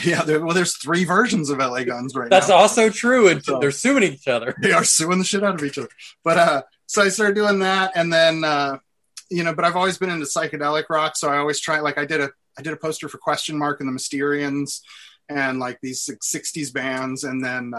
Yeah, there's three versions of LA Guns right now. That's also true, and so, they're suing each other. They are suing the shit out of each other. But so I started doing that, and then. But I've always been into psychedelic rock. So I always try, like I did a poster for Question Mark and the Mysterians and like these 60s bands. And then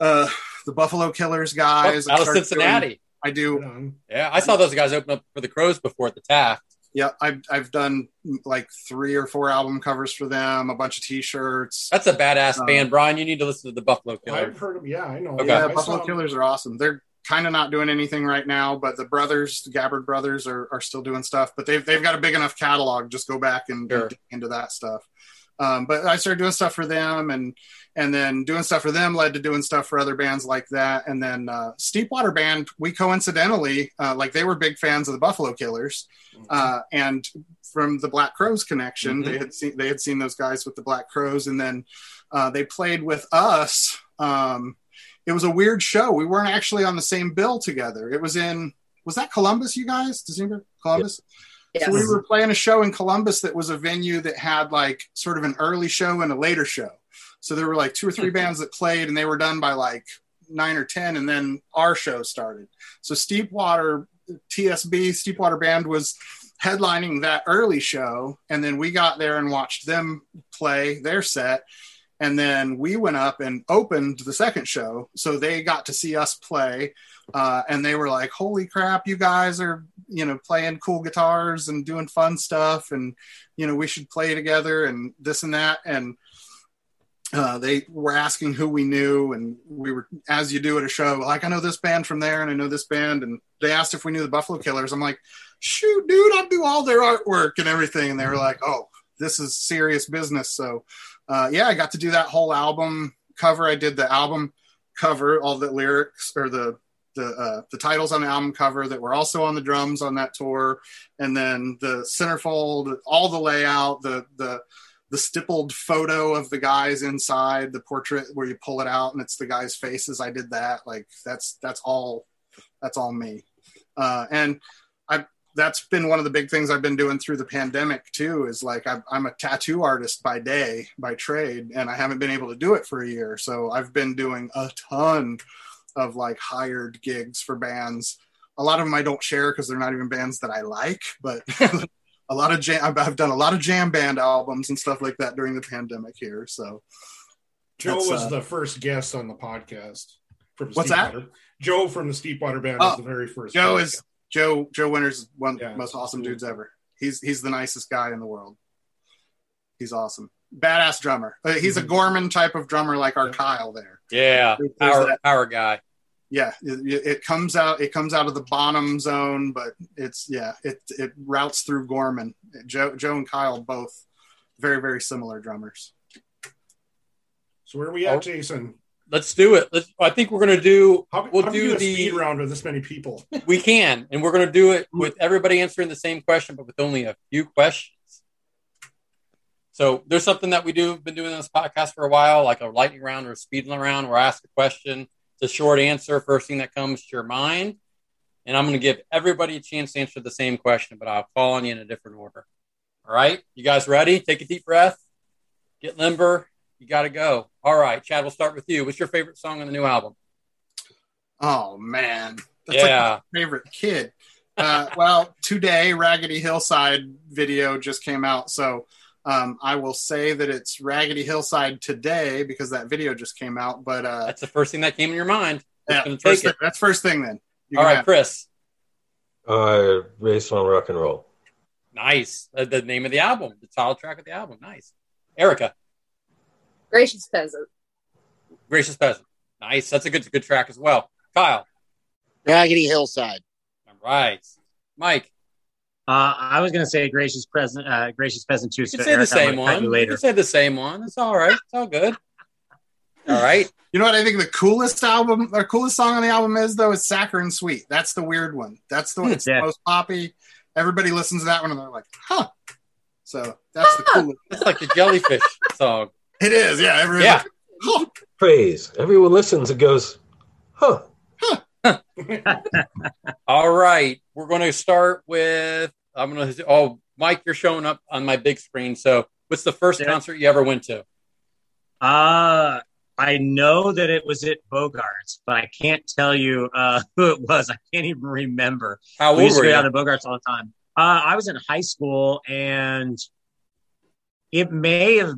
the Buffalo Killers guys. Out of Cincinnati. I saw those guys open up for the Crowes before at the Taft. Yeah. I've done like 3 or 4 album covers for them, a bunch of t-shirts. That's a badass band, Brian. You need to listen to the Buffalo Killers. I've heard them. Yeah, I know. Okay. Yeah, Buffalo Killers are awesome. They're kind of not doing anything right now, but the Gabbard brothers are still doing stuff, but they've got a big enough catalog. Just go back and dig into that stuff. But I started doing stuff for them, and then doing stuff for them led to doing stuff for other bands like that. And then Steepwater Band, we coincidentally, like they were big fans of the Buffalo Killers, and from the Black Crowes connection, they had seen those guys with the Black Crowes, and then they played with us. It was a weird show. We weren't actually on the same bill together. It was was that Columbus, you guys? Does anybody Columbus? Yes. So we were playing a show in Columbus that was a venue that had like sort of an early show and a later show. So there were like 2 or 3 bands that played, and they were done by like 9 or 10. And then our show started. So Steepwater Band was headlining that early show. And then we got there and watched them play their set. And then we went up and opened the second show. So they got to see us play. And they were like, holy crap, you guys are, playing cool guitars and doing fun stuff. And, we should play together and this and that. And they were asking who we knew. And we were, as you do at a show, like, I know this band from there and I know this band. And they asked if we knew the Buffalo Killers. I'm like, shoot, dude, I do all their artwork and everything. And they were like, oh, this is serious business. So, I got to do that whole album cover. I did the album cover, all the lyrics or the titles on the album cover that were also on the drums on that tour, and then the centerfold, all the layout, the stippled photo of the guys inside, the portrait where you pull it out and it's the guys' faces. I did that. Like that's all me. That's been one of the big things I've been doing through the pandemic too, is like, I'm a tattoo artist by trade, and I haven't been able to do it for a year. So I've been doing a ton of like hired gigs for bands. A lot of them I don't share because they're not even bands that I like, but I've done a lot of jam band albums and stuff like that during the pandemic here. So Joe was the first guest on the podcast. Joe from the Steepwater Band was the very first. Joe is Joe Winter's is one of the most awesome dudes ever. He's the nicest guy in the world. He's awesome. Badass drummer. He's a Gorman type of drummer, like our Kyle there. Yeah, our guy. Yeah, it comes out of the Bonham zone, but it routes through Gorman. Joe and Kyle both very, very similar drummers. So where are we at, Jason? Let's do it. I think we're going to do. We'll do the speed round with this many people. We can, and we're going to do it with everybody answering the same question, but with only a few questions. So there's something that we've been doing on this podcast for a while, like a lightning round or a speed round, where I ask a question, it's a short answer, first thing that comes to your mind, and I'm going to give everybody a chance to answer the same question, but I'll call on you in a different order. All right, you guys ready? Take a deep breath, get limber. You got to go. All right, Chad, we'll start with you. What's your favorite song on the new album? Oh, man. That's like my favorite kid. Well, today, Raggedy Hillside video just came out. So I will say that it's Raggedy Hillside today because that video just came out. But that's the first thing that came in your mind. Yeah, that's first thing then. All right, Chris. Race on Rock and Roll. Nice. The name of the album, the title track of the album. Nice. Erica. Gracious Peasant. Nice. That's a good track as well. Kyle. Raggedy Hillside. All right. Mike. I was going to say Gracious Peasant too. You could say the same one. You could say the same one. It's all right. It's all good. All right. You know what I think the coolest song on the album is, though, is Saccharine Sweet. That's the weird one. That's the one that's the most poppy. Everybody listens to that one and they're like, huh. So that's the coolest. That's like the Jellyfish song. It is, yeah. Everyone praise. Everyone listens and goes, huh. All right. We're going to start with, Mike, you're showing up on my big screen. So what's the first concert you ever went to? I know that it was at Bogarts, but I can't tell you who it was. I can't even remember. How old were you? We used to go down to Bogarts all the time. I was in high school and... It may have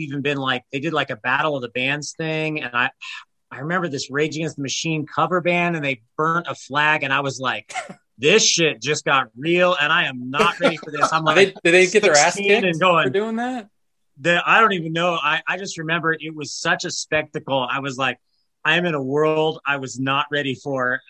even been like they did like a Battle of the Bands thing. And I remember this Rage Against the Machine cover band and they burnt a flag. And I was like, this shit just got real. And I am not ready for this. I'm like, did they get their ass kicked and going for doing that? I don't even know. I just remember it was such a spectacle. I was like, I am in a world I was not ready for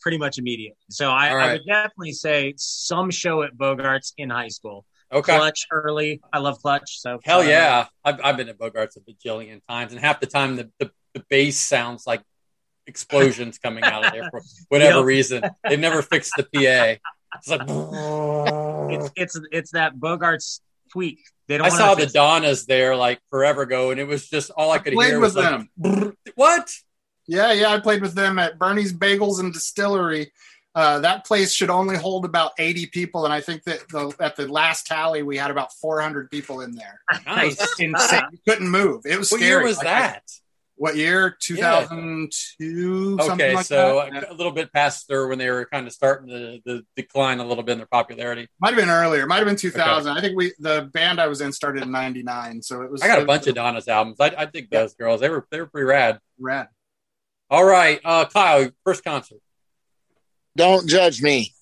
pretty much immediately. So I would definitely say some show at Bogarts in high school. Okay. Clutch early. I love Clutch. So hell yeah, I've been at Bogarts a bajillion times, and half the time the bass sounds like explosions coming out of there for whatever reason. They've never fixed the PA. It's like it's that Bogarts tweak. They don't. I saw the Donnas there like forever ago, and it was just all I could hear was them. Like, what? Yeah, I played with them at Bernie's Bagels and Distillery. That place should only hold about 80 people, and I think that at the last tally, we had about 400 people in there. Nice. It was insane. You couldn't move. It was scary. What year was that? 2002, something like that? Okay, so a little bit past there when they were kind of starting to decline a little bit in their popularity. Might have been earlier. Might have been 2000. Okay. I think the band I was in started in 99, so it was... I got a bunch of Donna's albums. I dig those girls. They were pretty rad. All right, Kyle, first concert. Don't judge me.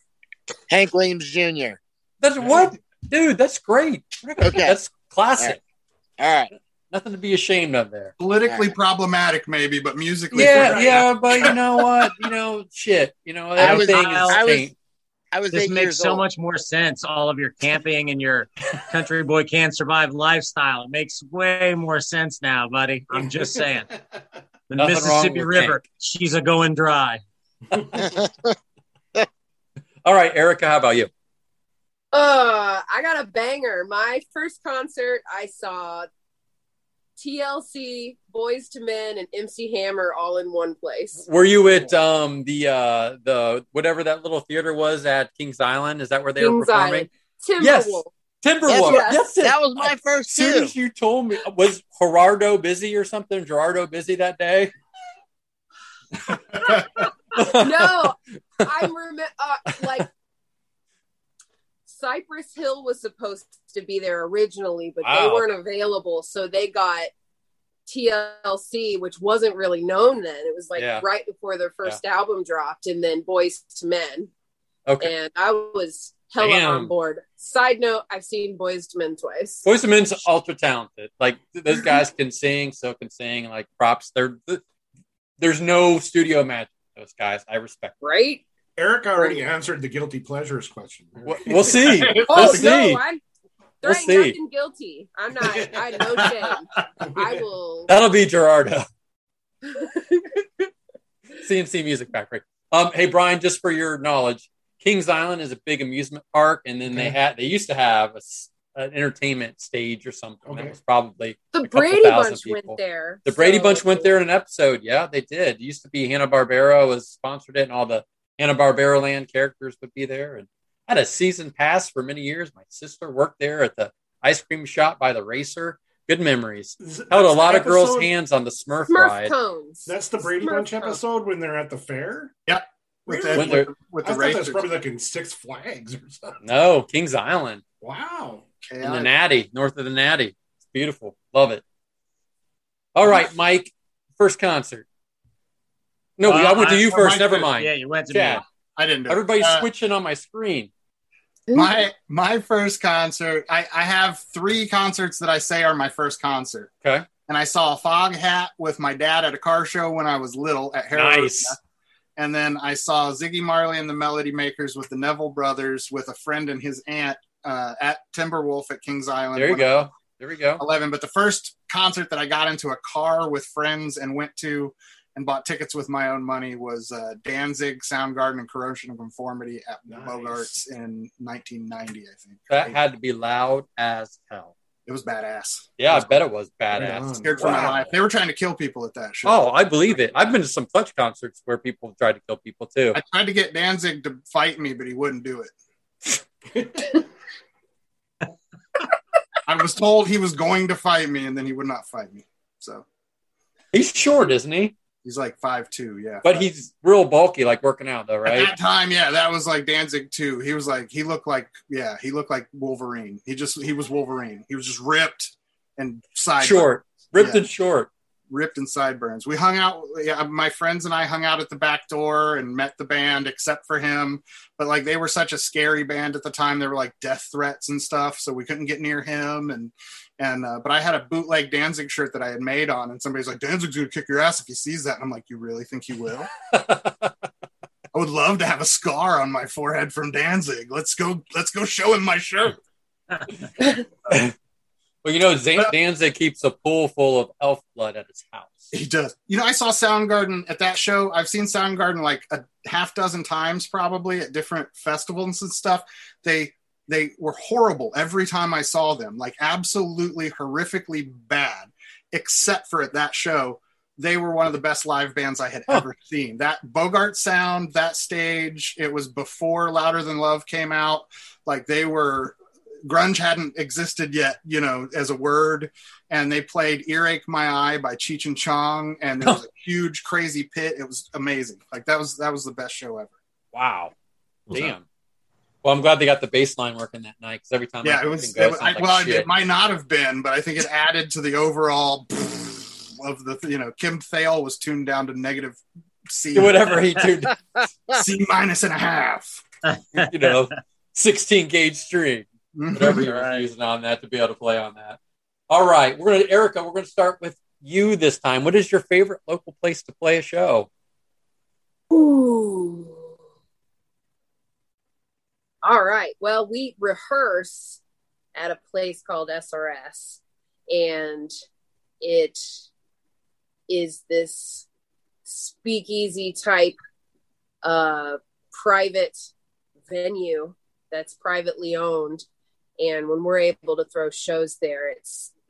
Hank Williams Jr. That's what? Dude, that's great. Okay. That's classic. All right. Nothing to be ashamed of there. Politically problematic, maybe, but musically. Yeah, but you know what? You know, shit. You know, everything I was this makes so much more sense. All of your camping and your country boy can't survive lifestyle. It makes way more sense now, buddy. I'm just saying. The Mississippi River, she's a going dry. All right, Erica, how about you? I got a banger. My first concert, I saw TLC, Boyz II Men, and MC Hammer all in one place. Were you at the whatever that little theater was at Kings Island? Is that where they were performing? Island. Timberwolves. Yes. That was my first. As soon as you told me, was Gerardo busy that day? No, I'm like Cypress Hill was supposed to be there originally, but they weren't available, so they got TLC, which wasn't really known then. It was like right before their first album dropped, and then Boyz II Men. Okay, and I was hella on board. Side note: I've seen Boyz II Men twice. Boyz II Men's ultra talented. Like those guys can sing. Like props. There's no studio magic. Those guys, I respect. Right? Eric already answered the guilty pleasures question. We'll see. There ain't nothing guilty. I'm not. I have no shame. I will. That'll be Gerardo. CMC Music Factory. Hey, Brian, just for your knowledge, Kings Island is a big amusement park, and then they used to have an entertainment stage or something. That was probably the Brady Bunch went there. The Brady Bunch went there in an episode. Yeah, they did. It used to be Hanna Barbera was sponsored it, and all the Hanna Barbera Land characters would be there. And I had a season pass for many years. My sister worked there at the ice cream shop by the racer. Good memories. Held a lot of girls' hands on the Smurf ride. Cones. That's the Brady Bunch episode when they're at the fair? Yep. With the I thought that's probably like in Six Flags or something. No, Kings Island. Wow. And the Natty, north of the Natty. It's beautiful. Love it. All right, Mike. First concert. No, I went to you first. Never mind. Yeah, you went to me. I didn't do it. Everybody's switching on my screen. My first concert, I have three concerts that I say are my first concert. Okay. And I saw a Fog Hat with my dad at a car show when I was little at Harrow. Nice. And then I saw Ziggy Marley and the Melody Makers with the Neville Brothers with a friend and his aunt at Timberwolf at Kings Island. There you go. There we go. 11. But the first concert that I got into a car with friends and went to and bought tickets with my own money was Danzig, Soundgarden, and Corrosion of Conformity at Bogarts in 1990, I think. That had to be loud as hell. It was badass. Yeah, I bet it was badass. I was scared for my life. They were trying to kill people at that show. Oh, I believe it. I've been to some Clutch concerts where people have tried to kill people, too. I tried to get Danzig to fight me, but he wouldn't do it. I was told he was going to fight me, and then he would not fight me. So he's short, isn't he? He's like 5'2", yeah. But he's real bulky, like working out, though, right? At that time, yeah, that was like Danzig too. He was like, he looked like Wolverine. He was Wolverine. He was just ripped and sideburns. Short, ripped and short, ripped and sideburns. We hung out. Yeah, my friends and I hung out at the back door and met the band, except for him. But like, they were such a scary band at the time. They were like death threats and stuff, so we couldn't get near him and. But I had a bootleg Danzig shirt that I had made on, and somebody's like, Danzig's going to kick your ass if he sees that. And I'm like, you really think he will? I would love to have a scar on my forehead from Danzig. Let's go show him my shirt. Well, you know, Danzig keeps a pool full of elf blood at his house. He does. You know, I saw Soundgarden at that show. I've seen Soundgarden like a half dozen times probably at different festivals and stuff. They were horrible every time I saw them, like absolutely horrifically bad, except for at that show. They were one of the best live bands I had ever seen. That Bogart sound, that stage, it was before Louder Than Love came out. Like grunge hadn't existed yet, you know, as a word. And they played Earache My Eye by Cheech and Chong. And there was a huge, crazy pit. It was amazing. Like that was the best show ever. Wow. Damn. Well, I'm glad they got the bass line working that night because every time it might not have been, but I think it added to the overall of the, you know, Kim Thayil was tuned down to negative C. Whatever he tuned C-. You know, 16 gauge string. Whatever you're using on that to be able to play on that. All right. Erica, we're going to start with you this time. What is your favorite local place to play a show? Ooh. All right. Well, we rehearse at a place called SRS, and it is this speakeasy type private venue that's privately owned. And when we're able to throw shows there,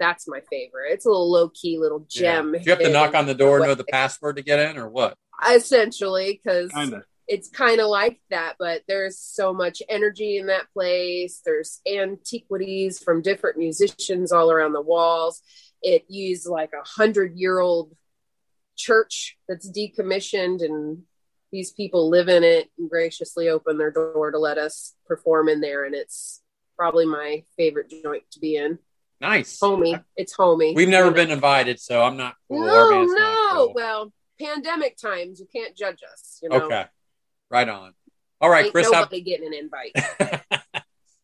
that's my favorite. It's a little low key, little gem. Yeah. Do you have to knock on the door, know the password to get in, or what? Essentially, because. It's kind of like that, but there's so much energy in that place. There's antiquities from different musicians all around the walls. It used like 100-year-old church that's decommissioned, and these people live in it and graciously open their door to let us perform in there. And it's probably my favorite joint to be in. Nice. Homey. It's homey. We've never been invited, so I'm not cool. No. Cool. Well, pandemic times, you can't judge us, you know? Okay. Right on. All right, Chris. Nobody getting an invite.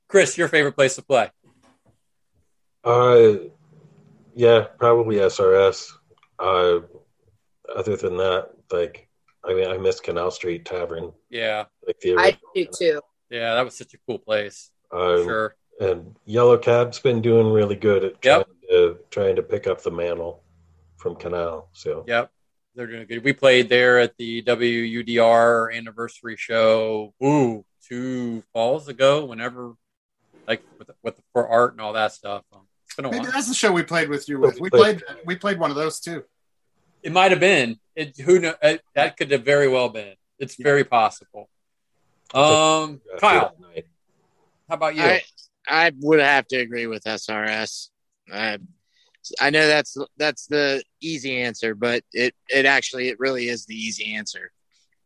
Chris, your favorite place to play? Probably SRS. Other than that, I miss Canal Street Tavern. Yeah, I do too. Yeah, that was such a cool place. Sure. And Yellow Cab's been doing really good at trying to pick up the mantle from Canal. So. Yep. They're doing good. We played there at the WUDR anniversary show. Ooh, 2 falls ago. Whenever, like with the for art and all that stuff. It's been a while. Maybe that's the show we played with you. With we played one of those too. It might have been. It who know that could have very well been. It's very possible. Kyle, how about you? I would have to agree with SRS. I know that's the easy answer, but it really is the easy answer.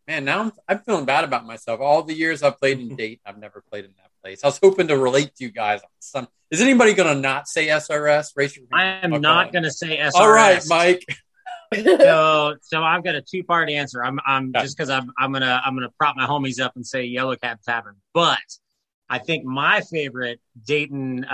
Man, now I'm feeling bad about myself. All the years I've played in Dayton, I've never played in that place. I was hoping to relate to you guys on some. Is anybody going to not say SRS? Raise your hand. I am not going to say SRS. All right, Mike. So I've got a two-part answer. I'm just because I'm gonna prop my homies up and say Yellow Cab Tavern, but I think my favorite Dayton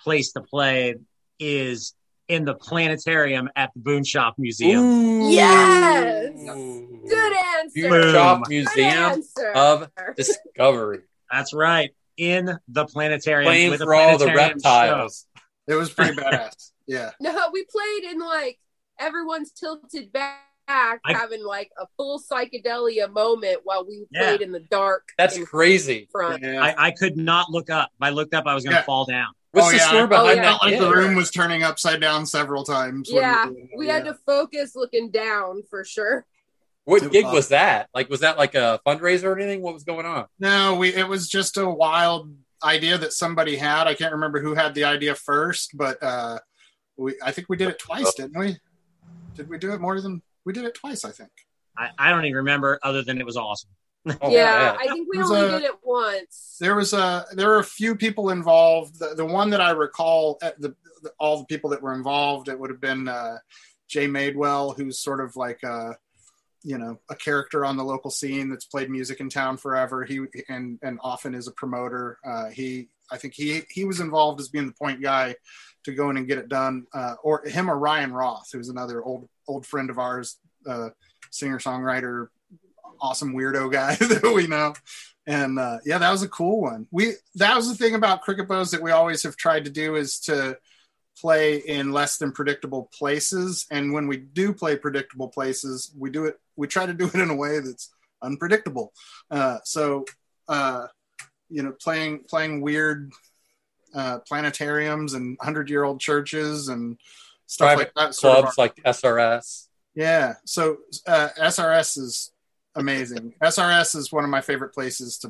place to play is in the planetarium at the Boon Shop Museum. Ooh. Yes, good answer. Boon Shop Museum of Discovery. That's right, in the planetarium. Playing with for all the reptiles. Show. It was pretty badass. Yeah. No, we played in like. Everyone's tilted back, having like a full psychedelia moment while we played in the dark. That's crazy. Yeah. I could not look up. If I looked up, I was going to fall down. What's the score behind that? Like the room was turning upside down several times. Yeah, we had to focus looking down for sure. What gig was that? Like, was that like a fundraiser or anything? What was going on? No, it was just a wild idea that somebody had. I can't remember who had the idea first, but I think we did it twice, didn't we? Did we do it more than we did it twice? I think I don't even remember. Other than it was awesome. Oh, yeah, I think we only did it once. There were a few people involved. The one that I recall, all the people that were involved, it would have been Jay Madewell, who's sort of like a character on the local scene that's played music in town forever. He and often is a promoter. I think he was involved as being the point guy to go in and get it done, or him or Ryan Roth, who's another old friend of ours, singer-songwriter, awesome weirdo guy that we know. And that was a cool one. That was the thing about Cricketbows that we always have tried to do is to play in less than predictable places. And when we do play predictable places, we try to do it in a way that's unpredictable. Playing weird planetariums and 100-year-old churches and stuff private like that. Clubs like SRS. Yeah. So SRS is amazing. SRS is one of my favorite places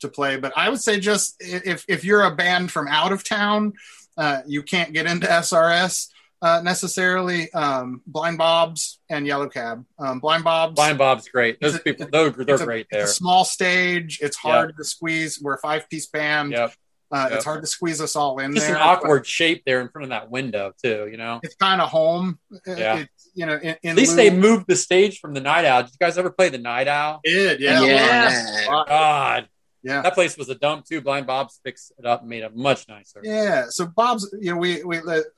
to play. But I would say just if you're a band from out of town, you can't get into SRS necessarily. Blind Bob's and Yellow Cab. Blind Bob's great. Those people, they're great there. It's a small stage. It's hard to squeeze. We're a 5-piece band. Yep. It's hard to squeeze us all in there. It's an awkward shape there in front of that window, too, you know? It's kind of home. Yeah. At least they moved the stage from the Night Owl. Did you guys ever play the Night Owl? Did, yeah. Yeah. God. Yeah. That place was a dump, too. Blind Bob's fixed it up and made it much nicer. Yeah. So Bob's, we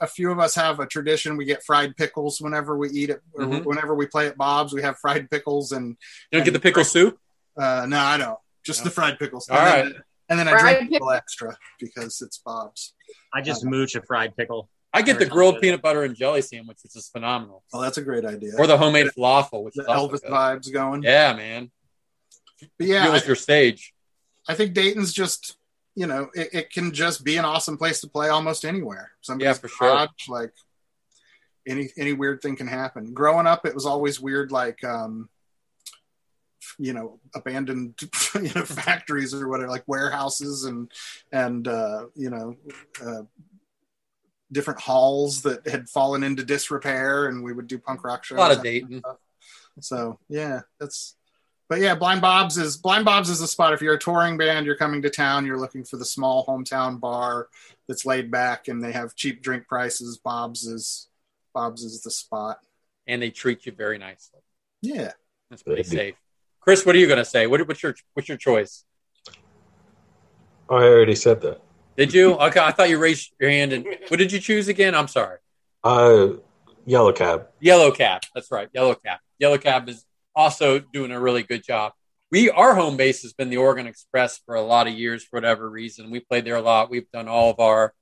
a few of us have a tradition. We get fried pickles whenever we eat it. Or whenever we play at Bob's, we have fried pickles. And you don't get the pickle soup? No, I don't. Just the fried pickles. All right. And then I drink a little extra because it's Bob's. I just mooch a fried pickle. I get the grilled peanut butter and jelly sandwich, which is phenomenal. Oh, that's a great idea. Or the homemade falafel, which is Elvis vibes going. Yeah, man. But deal with your stage. I think Dayton's just, it can just be an awesome place to play almost anywhere. Somebody's for sure. Like any weird thing can happen. Growing up, it was always weird, like. Abandoned factories or whatever, like warehouses and different halls that had fallen into disrepair, and we would do punk rock shows. A lot of Dayton. So Blind Bob's is a spot if you're a touring band, you're coming to town, you're looking for the small hometown bar that's laid back and they have cheap drink prices. Bob's is the spot, and they treat you very nicely. Yeah, that's pretty safe. Chris, what are you going to say? What's your choice? Oh, I already said that. Did you? Okay, I thought you raised your hand. And what did you choose again? I'm sorry. Yellow Cab. Yellow Cab. That's right. Yellow Cab. Yellow Cab is also doing a really good job. Our home base has been the Oregon Express for a lot of years for whatever reason. We played there a lot. We've done all of our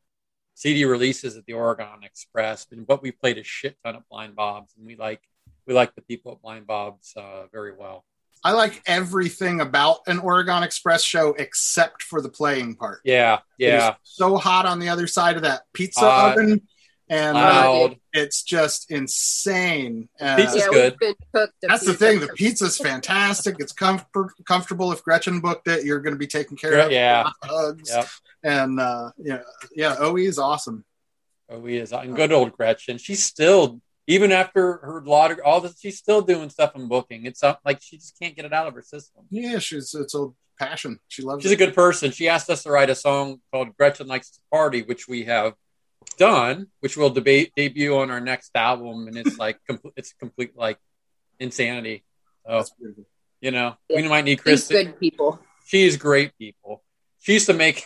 CD releases at the Oregon Express, and we played a shit ton of Blind Bob's, and we like we like the people at Blind Bob's very well. I like everything about an Oregon Express show except for the playing part. Yeah. It's so hot on the other side of that pizza oven. And it's just insane. Pizza's good. That's the thing. The pizza's fantastic. It's comfortable. If Gretchen booked it, you're going to be taken care of. Yeah. Hugs. Yep. And OE is awesome. OE is good old Gretchen. She's still, even after her lot, all this, she's still doing stuff and booking. It's like she just can't get it out of her system. Yeah, it's a passion. She loves it. She's a good person. She asked us to write a song called Gretchen Likes to Party, which we have done, which will debut on our next album. And it's like complete like insanity. Oh, you know, yeah. We might need Chris. She's good people. She's great people. She used to make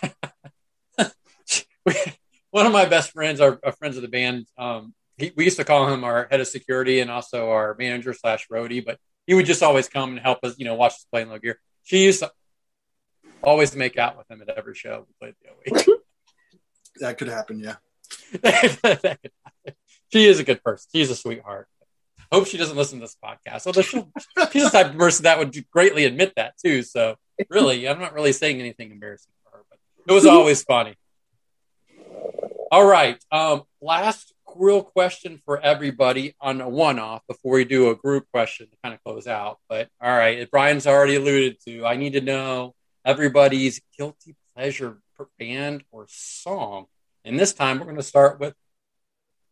one of my best friends, our friends of the band. We used to call him our head of security and also our manager / roadie, but he would just always come and help us, you know, watch us play in low gear. She used to always make out with him at every show we played the OE. That could happen, yeah. She is a good person. She's a sweetheart. I hope she doesn't listen to this podcast. Although she's the type of person that would greatly admit that too. So really, I'm not really saying anything embarrassing for her, but it was always funny. All right. Last real question for everybody on a one-off before we do a group question to kind of close out. But all right, if Brian's already alluded to, I need to know everybody's guilty pleasure band or song. And this time, we're going to start with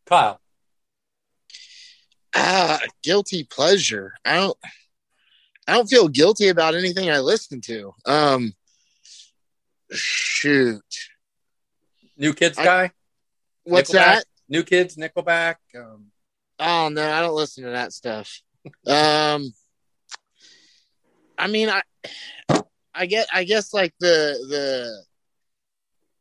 Kyle. Guilty pleasure. I don't feel guilty about anything I listen to. Shoot. New Kids guy? What's Nickelback? That? New Kids, Nickelback. Oh, no, I don't listen to that stuff. I mean, I guess like the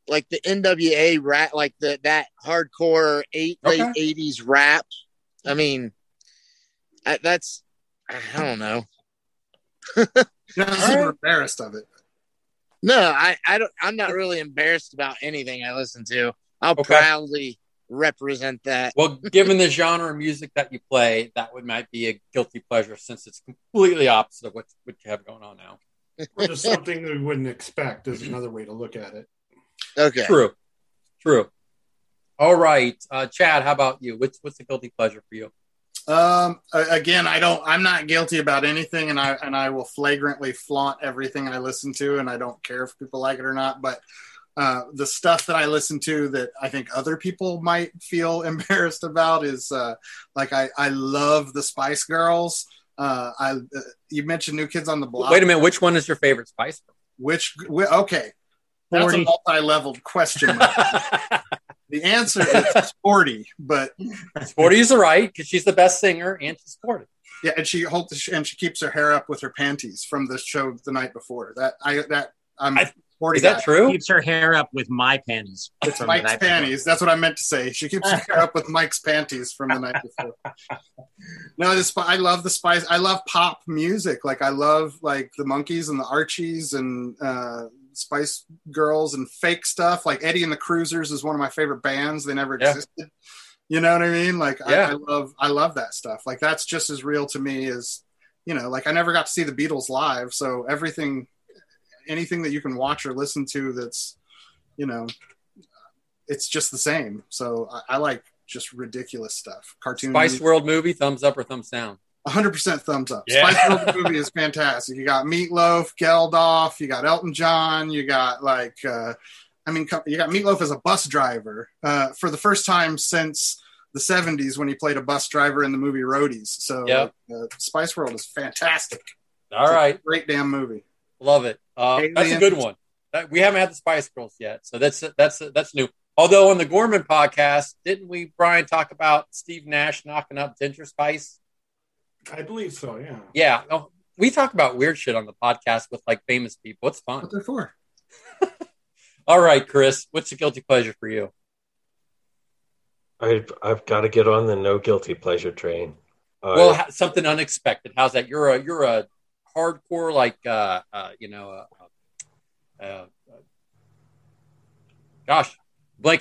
like the NWA rap, like that hardcore late 80s rap. I mean, I don't know. You're not super embarrassed of it. No, I'm not really embarrassed about anything I listen to. I'll proudly represent that. Well, given the genre of music that you play, that might be a guilty pleasure since it's completely opposite of what you have going on now. Or just something we wouldn't expect is another way to look at it. Okay. True. All right, Chad. How about you? What's the guilty pleasure for you? Again, I'm not guilty about anything, and I will flagrantly flaunt everything I listen to, and I don't care if people like it or not. But the stuff that I listen to that I think other people might feel embarrassed about is like I love the Spice Girls. You mentioned New Kids on the Block. Wait a minute. Which one is your favorite Spice Girl? Okay. That's a multi-leveled question. The answer is Sporty, but Sporty is right because she's the best singer and she's sporty. Yeah, and she she keeps her hair up with her panties from the show the night before. Sporty. Is that true? She keeps her hair up with my panties. It's Mike's panties. That's what I meant to say. She keeps her hair up with Mike's panties from the night before. No, I love the Spice. I love pop music. Like I love like the Monkees and the Archies and Spice Girls and fake stuff like Eddie and the Cruisers is one of my favorite bands. They never existed. You know what I mean? Like I love that stuff. Like that's just as real to me as, you know, like I never got to see the Beatles live. So anything that you can watch or listen to, that's, you know, it's just the same. So I like just ridiculous stuff. Cartoon Spice movies. World movie, thumbs up or thumbs down? 100% thumbs up. Yeah. Spice Girls movie is fantastic. You got Meatloaf, Geldof, you got Elton John, you got you got Meatloaf as a bus driver for the first time since the 70s when he played a bus driver in the movie Roadies. So Spice World is fantastic. All right. Great damn movie. Love it. That's a good one. We haven't had the Spice Girls yet. So that's new. Although on the Gorman podcast, didn't we, Brian, talk about Steve Nash knocking up Ginger Spice? I believe so, yeah. Yeah. Oh, we talk about weird shit on the podcast with like famous people. It's fun. What they're for. All right, Chris, what's the guilty pleasure for you? I've got to get on the no guilty pleasure train. Something unexpected. How's that? You're a hardcore like blanking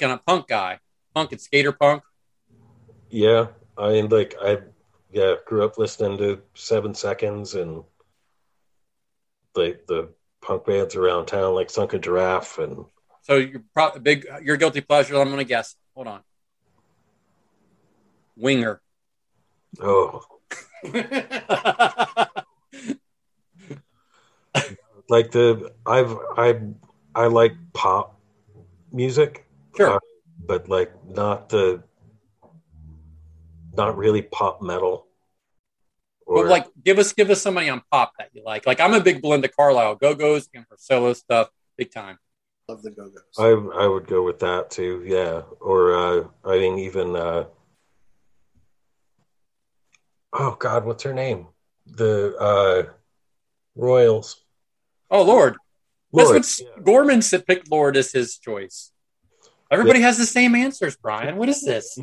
on a punk guy. Punk and skater punk. Yeah. I mean like I yeah, grew up listening to 7 Seconds and the punk bands around town like Sunken Giraffe. And so you're probably big, your guilty pleasure, I'm going to guess. Hold on. Winger. Oh. Like I like pop music, sure, but like not really pop metal. Or but like, give us somebody on pop that you like. Like I'm a big Belinda Carlisle, Go-Go's and her solo stuff, big time. Love the Go-Go's. I would go with that too, yeah. Or I mean even oh God, what's her name? The Royals. Oh, Lord. That's what, yeah. Gorman picked Lord as his choice. Everybody has the same answers, Brian. What is this?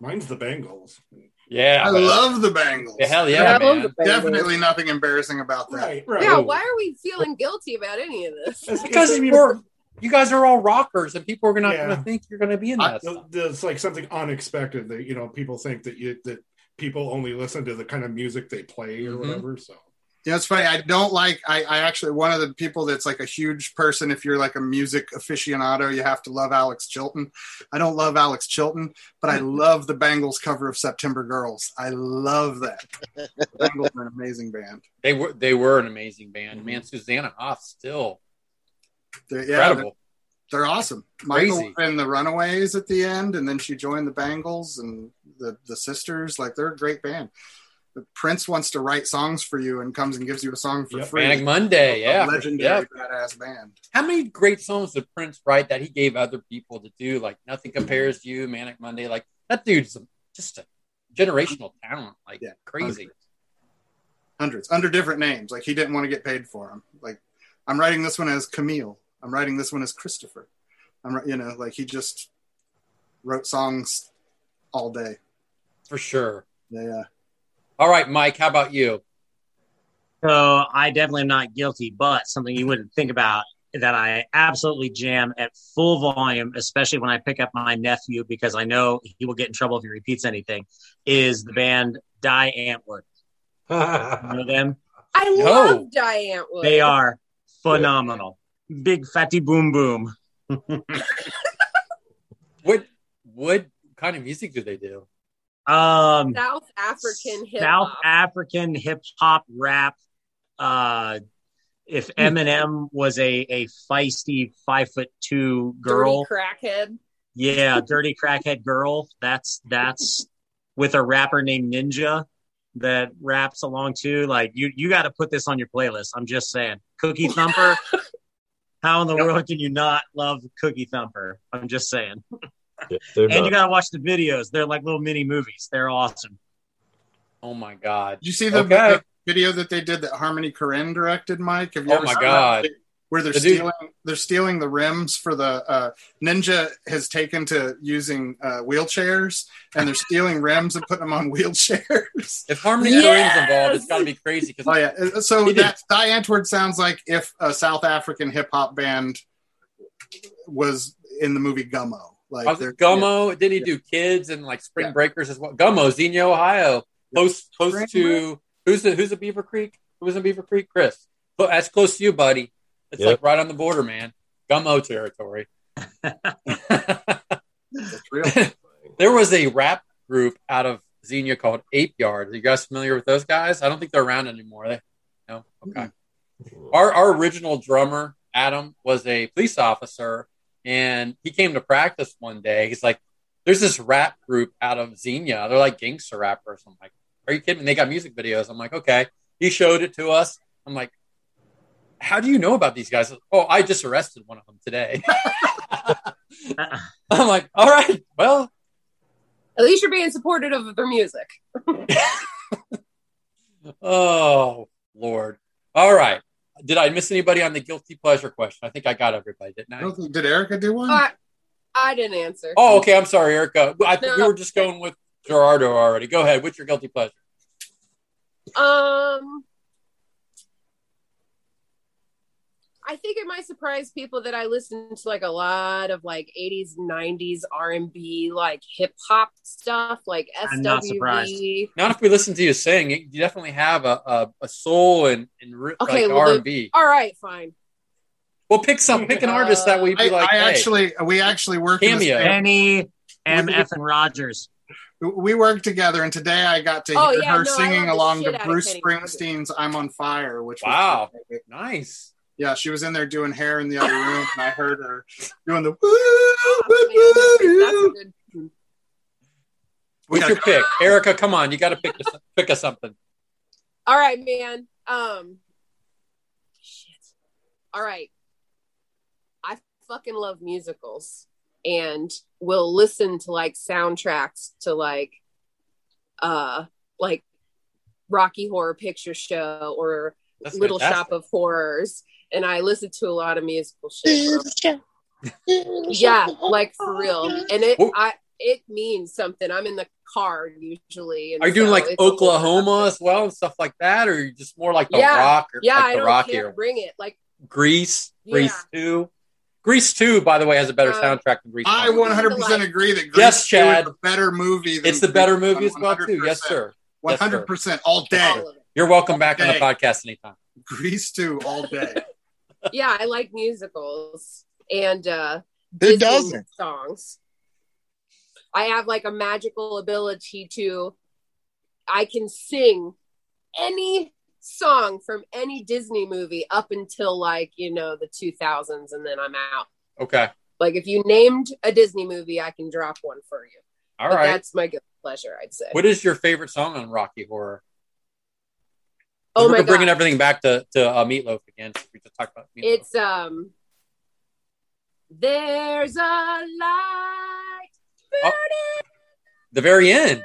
Mine's the Bengals. Yeah. I love the Bengals. Yeah, hell yeah, man. Definitely nothing embarrassing about that. Right. Yeah, why are we feeling guilty about any of this? It's because you guys are all rockers and people are not going to think you're going to be in that stuff. It's like something unexpected that, you know, people think that people only listen to the kind of music they play or whatever, so. Yeah, it's funny. I don't like, I actually, one of the people that's like a huge person, if you're like a music aficionado, you have to love Alex Chilton. I don't love Alex Chilton, but I love the Bengals cover of September Girls. I love that. The Bengals are an amazing band. They were an amazing band. Man, Susanna Hoff still. Incredible. They're awesome. Michael and the Runaways at the end, and then she joined the Bengals and the sisters. Like, they're a great band. Prince wants to write songs for you and comes and gives you a song for free. Manic Monday, legendary badass band. How many great songs did Prince write that he gave other people to do? Like Nothing Compares to You, Manic Monday. Like that dude's just a generational talent. Like crazy. Hundreds under different names. Like he didn't want to get paid for them. Like I'm writing this one as Camille. I'm writing this one as Christopher. He just wrote songs all day. For sure. Yeah. All right, Mike, how about you? So I definitely am not guilty, but something you wouldn't think about that I absolutely jam at full volume, especially when I pick up my nephew, because I know he will get in trouble if he repeats anything, is the band Die Antwoord. You know them? I love Die Antwoord. They are phenomenal. Big fatty boom boom. What kind of music do they do? South African hip hop rap. If Eminem was a feisty 5'2" girl, dirty crackhead girl. That's with a rapper named Ninja that raps along too. Like you got to put this on your playlist. I'm just saying, Cookie Thumper. How in the world can you not love Cookie Thumper? I'm just saying. Yeah, you gotta watch the videos. They're like little mini movies. They're awesome. Oh my God! Did you see the video that they did that Harmony Korine directed, Mike? Have you ever seen that? Where they're stealing the rims for the Ninja has taken to using wheelchairs, and they're stealing rims and putting them on wheelchairs. If Harmony Korine's involved, it's got to be crazy. So that Die Antwoord sounds like if a South African hip hop band was in the movie Gummo. Like Gummo, didn't he do Kids and like Spring Breakers as well? Gummo, Xenia, Ohio, close to who's a Beaver Creek? Who was in Beaver Creek? Chris. Well, that's close to you, buddy. It's like right on the border, man. Gummo territory. That's real. There was a rap group out of Xenia called Ape Yard. Are you guys familiar with those guys? I don't think they're around anymore. No? Okay. Our original drummer Adam was a police officer. And he came to practice one day. He's like, there's this rap group out of Xenia. They're like gangster rappers. I'm like, are you kidding me? They got music videos. I'm like, okay. He showed it to us. I'm like, how do you know about these guys? Oh, I just arrested one of them today. I'm like, all right, well. At least you're being supportive of their music. Oh, Lord. All right. Did I miss anybody on the guilty pleasure question? I think I got everybody, didn't I? Did Erica do one? I didn't answer. Oh, okay. I'm sorry, Erica. We were just going with Gerardo already. Go ahead. What's your guilty pleasure? I think it am I surprised people that I listen to like a lot of like 80s, 90s R&B, like hip hop stuff, like SWV. I'm not surprised. Not if we listen to you sing. You definitely have a soul and okay, like well, R&B. All right, fine. Well, pick an artist that we'd be like. We actually worked with Penny, MF, and Rogers. We worked together, and today I got to hear her singing along to Bruce Springsteen's "I'm on Fire," which was perfect. Nice. Yeah, she was in there doing hair in the other room, and I heard her doing the. Woo, that's good. What's your pick, Erica? Come on, you got to pick us something. All right, man. Shit. All right, I fucking love musicals. And we'll listen to like soundtracks to like Rocky Horror Picture Show or That's Little Fantastic. Shop of Horrors. And I listen to a lot of musical shit. Yeah, like for real. And it means something. I'm in the car usually. Are you doing like Oklahoma as well and stuff like that, or you just more like the rock? Or, yeah, like I the don't Rocky care. Or... Bring it like Grease, yeah. Grease 2. Grease 2, by the way, has a better soundtrack than Grease 1. I 100% agree that Grease 2 is a better movie. It's the better movie as well, too. Yes, sir. 100%. All day. You're welcome back on the podcast anytime. Grease 2 all day. Yeah, I like musicals and Disney songs. I have like a magical ability to... I can sing any song from any Disney movie up until like, you know, the 2000s, and then I'm out. Okay. Like if you named a Disney movie, I can drop one for you. All right. That's my good pleasure, I'd say. What is your favorite song on Rocky Horror? Oh my God. Bringing everything back to Meatloaf again. We just talked about Meatloaf. It's, there's a light burning. Oh, the very end.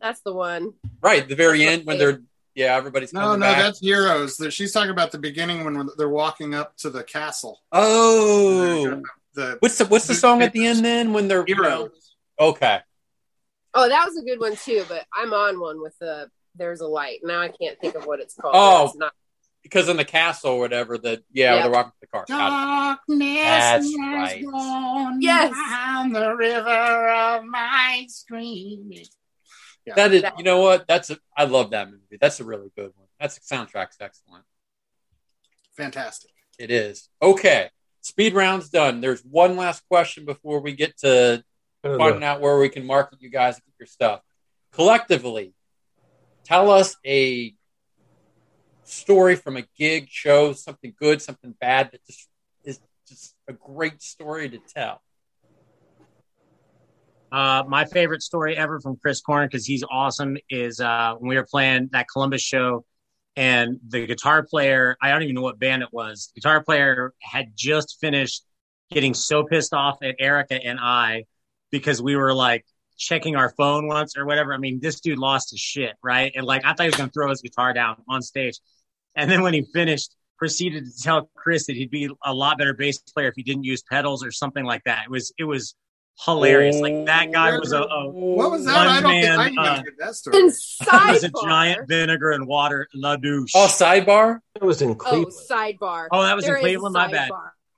That's the one. Right, the very end when they're everybody's coming back. That's Heroes. She's talking about the beginning when they're walking up to the castle. Oh, what's the song at the end then when they're Heroes? Okay. Oh, that was a good one too. But I'm on one with the There's a Light. Now I can't think of what it's called. Oh, it's not because in the castle or whatever where they're walking to the car. Darkness that's right. Gone down the river of my screaming. Yeah. That is, you know what? I love that movie. That's a really good one. That's soundtrack's excellent. Fantastic. It is. Okay. Speed round's done. There's one last question before we get to finding out where we can market you guys and get your stuff. Collectively, tell us a story from a gig, show, something good, something bad that just is just a great story to tell. My favorite story ever from Chris Korn, because he's awesome, is when we were playing that Columbus show and the guitar player, I don't even know what band it was. The guitar player had just finished getting so pissed off at Erica and I because we were like checking our phone once or whatever. I mean, this dude lost his shit, right? And like, I thought he was going to throw his guitar down on stage. And then when he finished, proceeded to tell Chris that he'd be a lot better bass player if he didn't use pedals or something like that. It was hilarious. Like that guy was a what was that? I don't man, think I even heard that story. It was a giant vinegar and water la douche. Oh, sidebar? It was in Cleveland. Oh, sidebar. Oh, that was in Cleveland.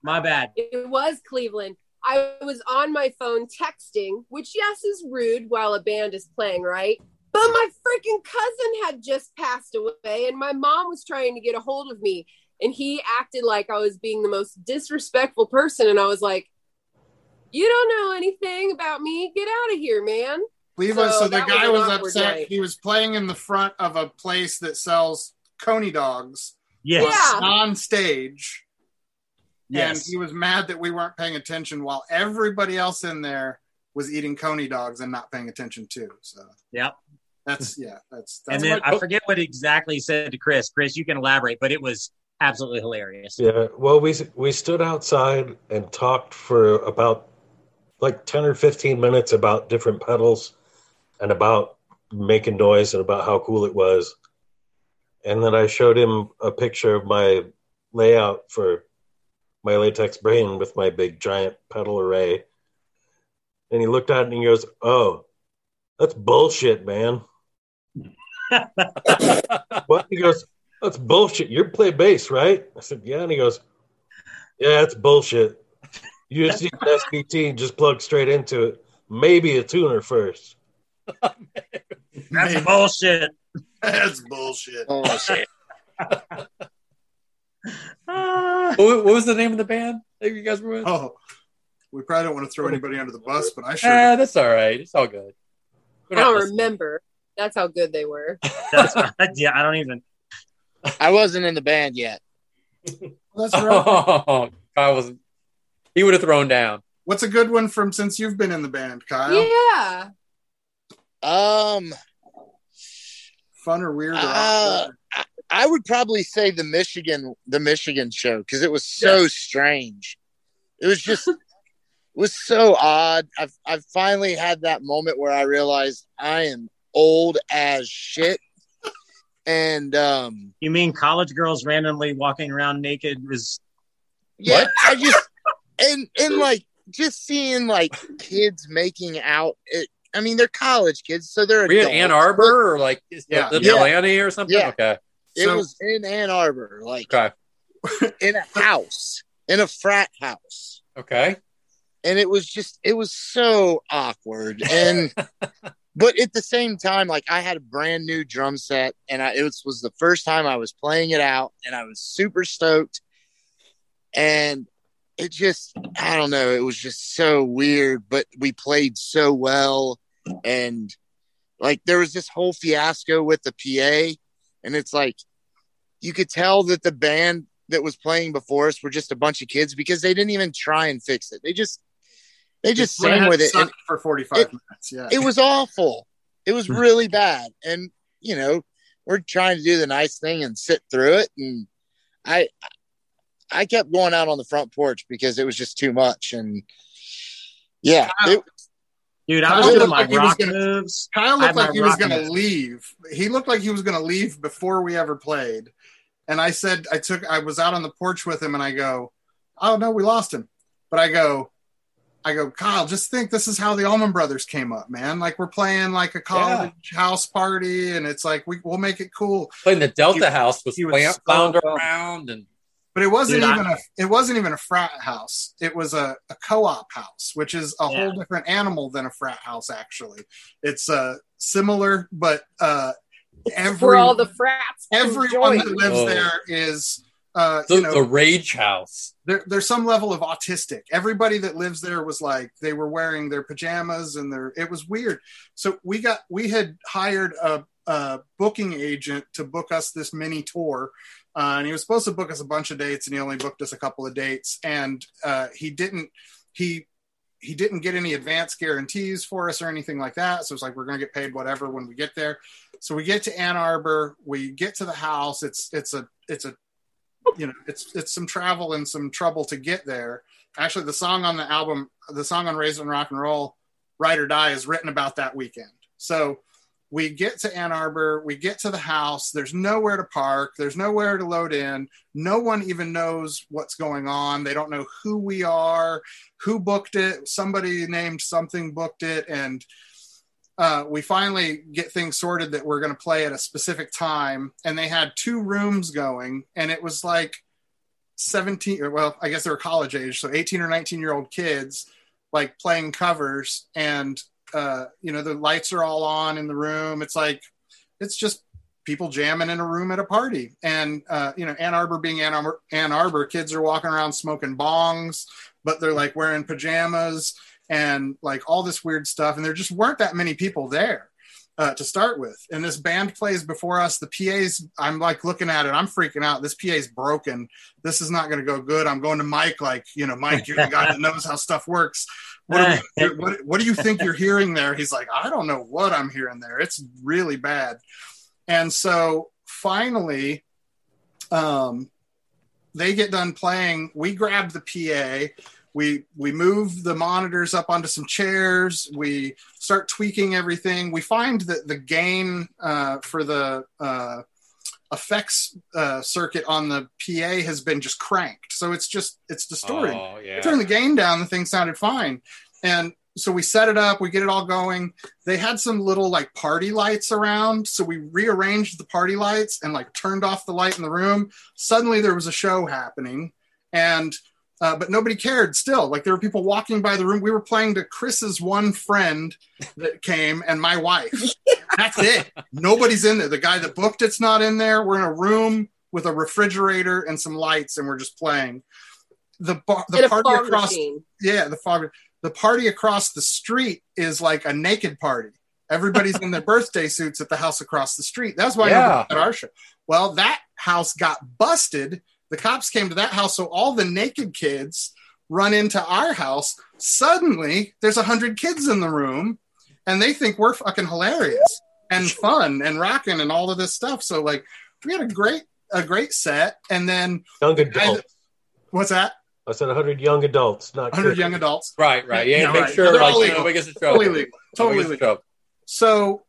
My bad. It was Cleveland. I was on my phone texting, which yes is rude while a band is playing, right? But my freaking cousin had just passed away and my mom was trying to get a hold of me and he acted like I was being the most disrespectful person, and I was like, you don't know anything about me. Get out of here, man. Leave us. So the guy was upset. Night. He was playing in the front of a place that sells Coney dogs. Yes. Yeah. On stage. Yes. And he was mad that we weren't paying attention while everybody else in there was eating Coney dogs and not paying attention too. So yep. That's and then I forget what exactly he said to Chris. Chris, you can elaborate, but it was absolutely hilarious. Yeah. Well, we stood outside and talked for about like 10 or 15 minutes about different pedals and about making noise and about how cool it was. And then I showed him a picture of my layout for my latex brain with my big giant pedal array. And he looked at it and he goes, "Oh, that's bullshit, man." What? He goes, that's bullshit. You play bass, right? I said, yeah. And he goes, yeah, that's bullshit. You just need an SBT and just plug straight into it. Maybe a tuner first. Oh, that's bullshit. That's bullshit. Bullshit. What was the name of the band that you guys were with? Oh, we probably don't want to throw anybody under the bus, but I sure. That's all right. It's all good. I don't remember. That's how good they were. Yeah, I don't even. I wasn't in the band yet. Well, that's right. Oh, Kyle wasn't. He would have thrown down. What's a good one from since you've been in the band, Kyle? Yeah. Fun or weird? Or I would probably say the Michigan show because it was so strange. It was just so odd. I've finally had that moment where I realized I am old as shit. And you mean college girls randomly walking around naked was what? I just and like just seeing like kids making out. I mean, they're college kids, so they're in Ann Arbor or like Atlanta or something. Yeah. Okay. It was in Ann Arbor, like in a house, in a frat house. Okay. And it was so awkward. And, but at the same time, like I had a brand new drum set and it was the first time I was playing it out and I was super stoked. And it just, I don't know. It was just so weird, but we played so well. And like, there was this whole fiasco with the PA. And it's like, you could tell that the band that was playing before us were just a bunch of kids because they didn't even try and fix it. They just sang with it for 45 minutes. Yeah. It was awful. It was really bad. And, you know, we're trying to do the nice thing and sit through it. And I kept going out on the front porch because it was just too much. And yeah, dude, I was doing my rock moves. Kyle looked like he was going to leave. He looked like he was going to leave before we ever played. And I said, I was out on the porch with him and I go, oh no, we lost him. But I go, Kyle, just think this is how the Allman Brothers came up, man. Like we're playing like a college house party and it's like, we'll make it cool. Playing the Delta house was found around and. But it wasn't even a frat house. It was a co-op house, which is a whole different animal than a frat house, actually. It's similar, but for all the frats, everyone that lives there is the rage house. There's some level of autistic. Everybody that lives there was like they were wearing their pajamas and it was weird. So we had hired a booking agent to book us this mini tour. And he was supposed to book us a bunch of dates, and he only booked us a couple of dates. And he didn't get any advance guarantees for us or anything like that. So it's like we're going to get paid whatever when we get there. So we get to Ann Arbor, we get to the house. It's some travel and some trouble to get there. Actually, the song on the album, the song on Raised on Rock and Roll, Ride or Die, is written about that weekend. So. We get to Ann Arbor, we get to the house, there's nowhere to park, there's nowhere to load in, no one even knows what's going on, they don't know who we are, who booked it, somebody named something booked it, and we finally get things sorted that we're going to play at a specific time, and they had two rooms going, and it was like 17, well, I guess they were college age, so 18 or 19-year-old kids, like, playing covers, and you know, the lights are all on in the room. It's like, it's just people jamming in a room at a party. And, you know, Ann Arbor being Ann Arbor, kids are walking around smoking bongs, but they're like wearing pajamas and like all this weird stuff. And there just weren't that many people there to start with. And this band plays before us. The PA's, I'm like looking at it, I'm freaking out. This PA's broken. This is not going to go good. I'm going to Mike, like, you know, Mike, you're the guy that knows how stuff works. What do you think you're hearing there? He's like, I don't know what I'm hearing there. It's really bad. And so finally, they get done playing. We grab the PA. We move the monitors up onto some chairs. We start tweaking everything. We find that the gain for the effects circuit on the PA has been just cranked, so it's distorted. Turn the gain down, the thing sounded fine, and So we set it up, we get it all going. They had some little like party lights around. So we rearranged the party lights and like turned off the light in the room. Suddenly there was a show happening, and but nobody cared still. Like there were people walking by the room. We were playing to Chris's one friend that came and my wife. That's it. Nobody's in there. The guy that booked it's not in there. We're in a room with a refrigerator and some lights, and we're just playing. The party across machine. Yeah, the fog. The party across the street is like a naked party. Everybody's in their birthday suits at the house across the street. That's why nobody at our show. Well, that house got busted. The cops came to that house, so all the naked kids run into our house. Suddenly, there's 100 kids in the room, and they think we're fucking hilarious and fun and rocking and all of this stuff. So, like, we had a great set, and then young adults. What's that? I said 100 young adults, not 100 young adults. Right. Yeah, make sure nobody gets in trouble. Totally legal. So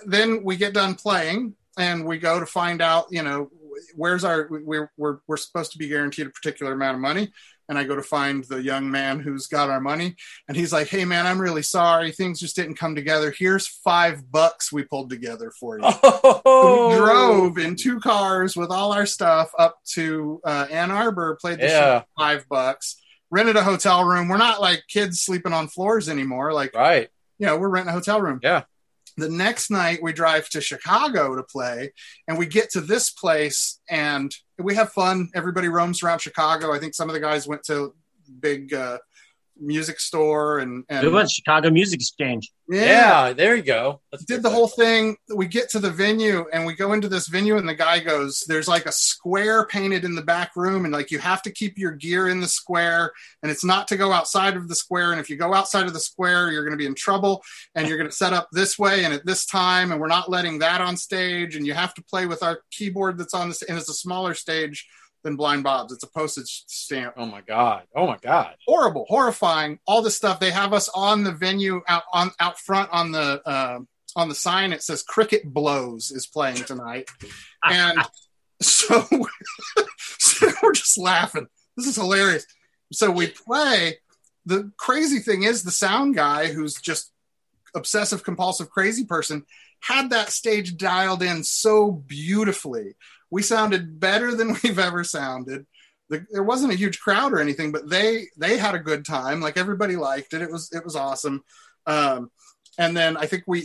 then we get done playing, and we go to find out, you know, where's our we're supposed to be guaranteed a particular amount of money, and I go to find the young man who's got our money, and he's like, hey man, I'm really sorry, things just didn't come together, here's $5 we pulled together for you. So we drove in two cars with all our stuff up to Ann Arbor, played the show for $5, rented a hotel room. We're not like kids sleeping on floors anymore, like you know, we're renting a hotel room. The next night we drive to Chicago to play, and we get to this place and we have fun. Everybody roams around Chicago. I think some of the guys went to big music store and we went to Chicago Music Exchange. Yeah, there you go. Did the whole thing. We get to the venue and we go into this venue, and the guy goes, there's like a square painted in the back room, and like you have to keep your gear in the square, and it's not to go outside of the square. And if you go outside of the square, you're going to be in trouble, and you're going to set up this way and at this time, and we're not letting that on stage, and you have to play with our keyboard that's on this, and it's a smaller stage than Blind Bob's. It's a postage stamp. Oh my God. Horrible, horrifying, all this stuff. They have us on the venue out front on the sign. It says Cricketbows is playing tonight. And so we're just laughing. This is hilarious. So we play. The crazy thing is the sound guy, who's just obsessive compulsive crazy person, had that stage dialed in so beautifully. We sounded better than we've ever sounded. There wasn't a huge crowd or anything, but they had a good time. Like everybody liked it. It was awesome. And then I think we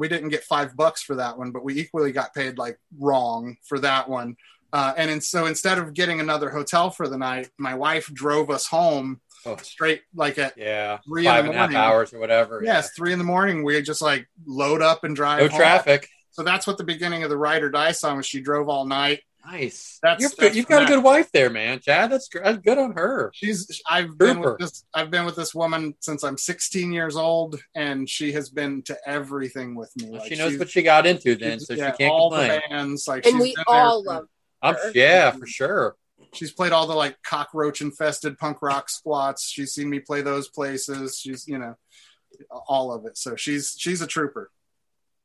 didn't get $5 for that one, but we equally got paid like wrong for that one. So instead of getting another hotel for the night, my wife drove us home straight like at 3 and a half hours or whatever. Yes. Yeah. 3 in the morning. We just like load up and drive. No home. Traffic. So that's what the beginning of the Ride or Die song was. She drove all night. Nice. You've got a good wife there, man, Chad. That's good on her. I've been with this woman since I'm 16 years old, and she has been to everything with me. Like, she knows what she got into then, so she can't all complain. The bands, like, and we all love her. Yeah, for sure. She's played all the like cockroach infested punk rock squats. She's seen me play those places. She's, you know, all of it. So she's a trooper.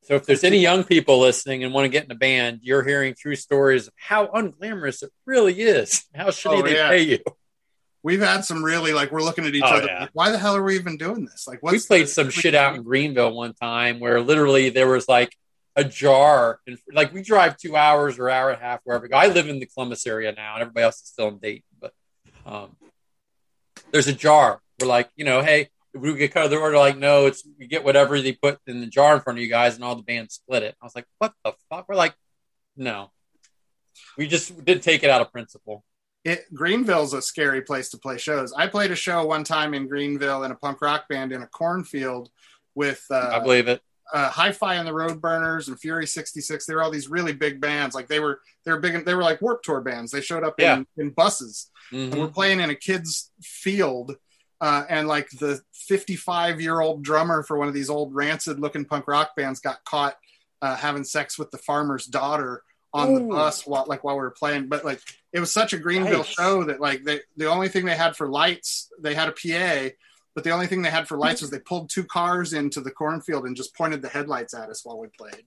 So if there's any young people listening and want to get in a band, you're hearing true stories of how unglamorous it really is. How shitty they pay you. We've had some really, like, we're looking at each other. Yeah. Like, why the hell are we even doing this? Like, we played some shit out in Greenville one time where literally there was like a jar. And like we drive 2 hours or hour and a half, wherever we go. I live in the Columbus area now, and everybody else is still in Dayton. But there's a jar. We're like, you know, hey. We get cut of the order, like, no, it's you get whatever they put in the jar in front of you guys, and all the bands split it. I was like, what the fuck? We're like, no. We just did take it out of principle. Greenville's a scary place to play shows. I played a show one time in Greenville in a punk rock band in a cornfield with I believe it. Hi-Fi and the Roadburners and Fury 66. They were all these really big bands. Like they were big. They were like Warped Tour bands. They showed up in buses. Mm-hmm. And we're playing in a kid's field. And like the 55-year-old drummer for one of these old rancid-looking punk rock bands got caught having sex with the farmer's daughter on the bus while we were playing. But like it was such a Greenville show that like the only thing they had for lights, they had a PA, but the only thing they had for lights was they pulled 2 cars into the cornfield and just pointed the headlights at us while we played.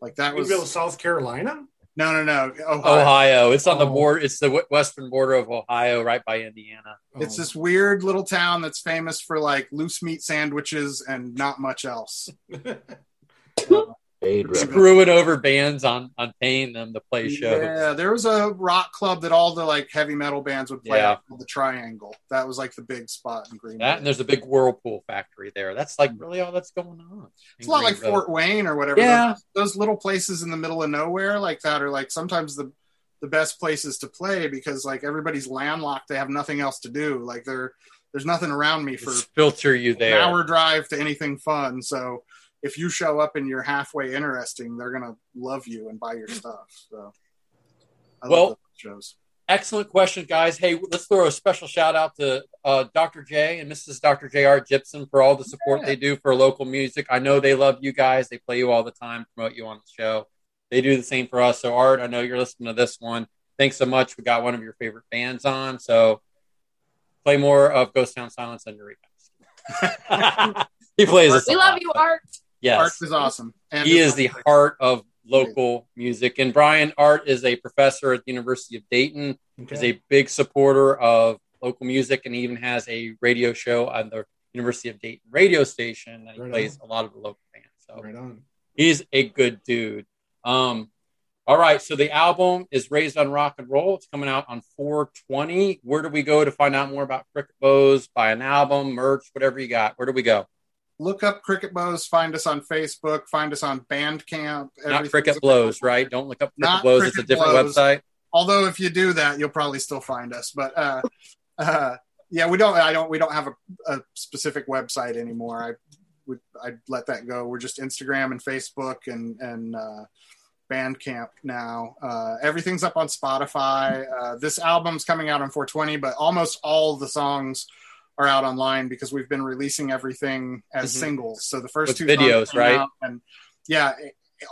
Like that was Greenville, South Carolina. No. Ohio. It's on the border. It's the western border of Ohio, right by Indiana. It's this weird little town that's famous for like loose meat sandwiches and not much else. Screwing over bands on paying them to play shows. Yeah, there was a rock club that all the like heavy metal bands would play at called the Triangle. That was like the big spot in Green Bay. And there's a big Whirlpool factory there. That's like really all that's going on. It's a lot like Fort Wayne or whatever. Yeah. Those little places in the middle of nowhere like that are like sometimes the best places to play because like everybody's landlocked. They have nothing else to do. Like there's nothing around me for filter you there. An hour drive to anything fun. So if you show up and you're halfway interesting, they're going to love you and buy your stuff. So, I love those shows. Excellent question, guys. Hey, let's throw a special shout out to Dr. J and Mrs. Dr. J.R. Gibson for all the support they do for local music. I know they love you guys. They play you all the time, promote you on the show. They do the same for us. So, Art, I know you're listening to this one. Thanks so much. We got one of your favorite bands on. So, play more of Ghost Town Silence on your recaps. He plays us. We love you, Art. Yes. Art is awesome. And he is the heart of local music. And Brian, Art is a professor at the University of Dayton. Okay. Is a big supporter of local music and even has a radio show on the University of Dayton radio station. That he plays a lot of the local bands. So he's a good dude. All right. So the album is Raised on Rock and Roll. It's coming out on 4/20. Where do we go to find out more about Cricketbows? Buy an album, merch, whatever you got. Where do we go? Look up Cricketbows, find us on Facebook, find us on Bandcamp. Not Cricketbows, right? Don't look up Cricketbows, it's a different website. Although if you do that, you'll probably still find us. But yeah, we don't have a specific website anymore. I'd let that go. We're just Instagram and Facebook and Bandcamp now. Everything's up on Spotify. This album's coming out on 4/20, but almost all the songs are out online because we've been releasing everything as singles. So the first with two videos, songs right? Out and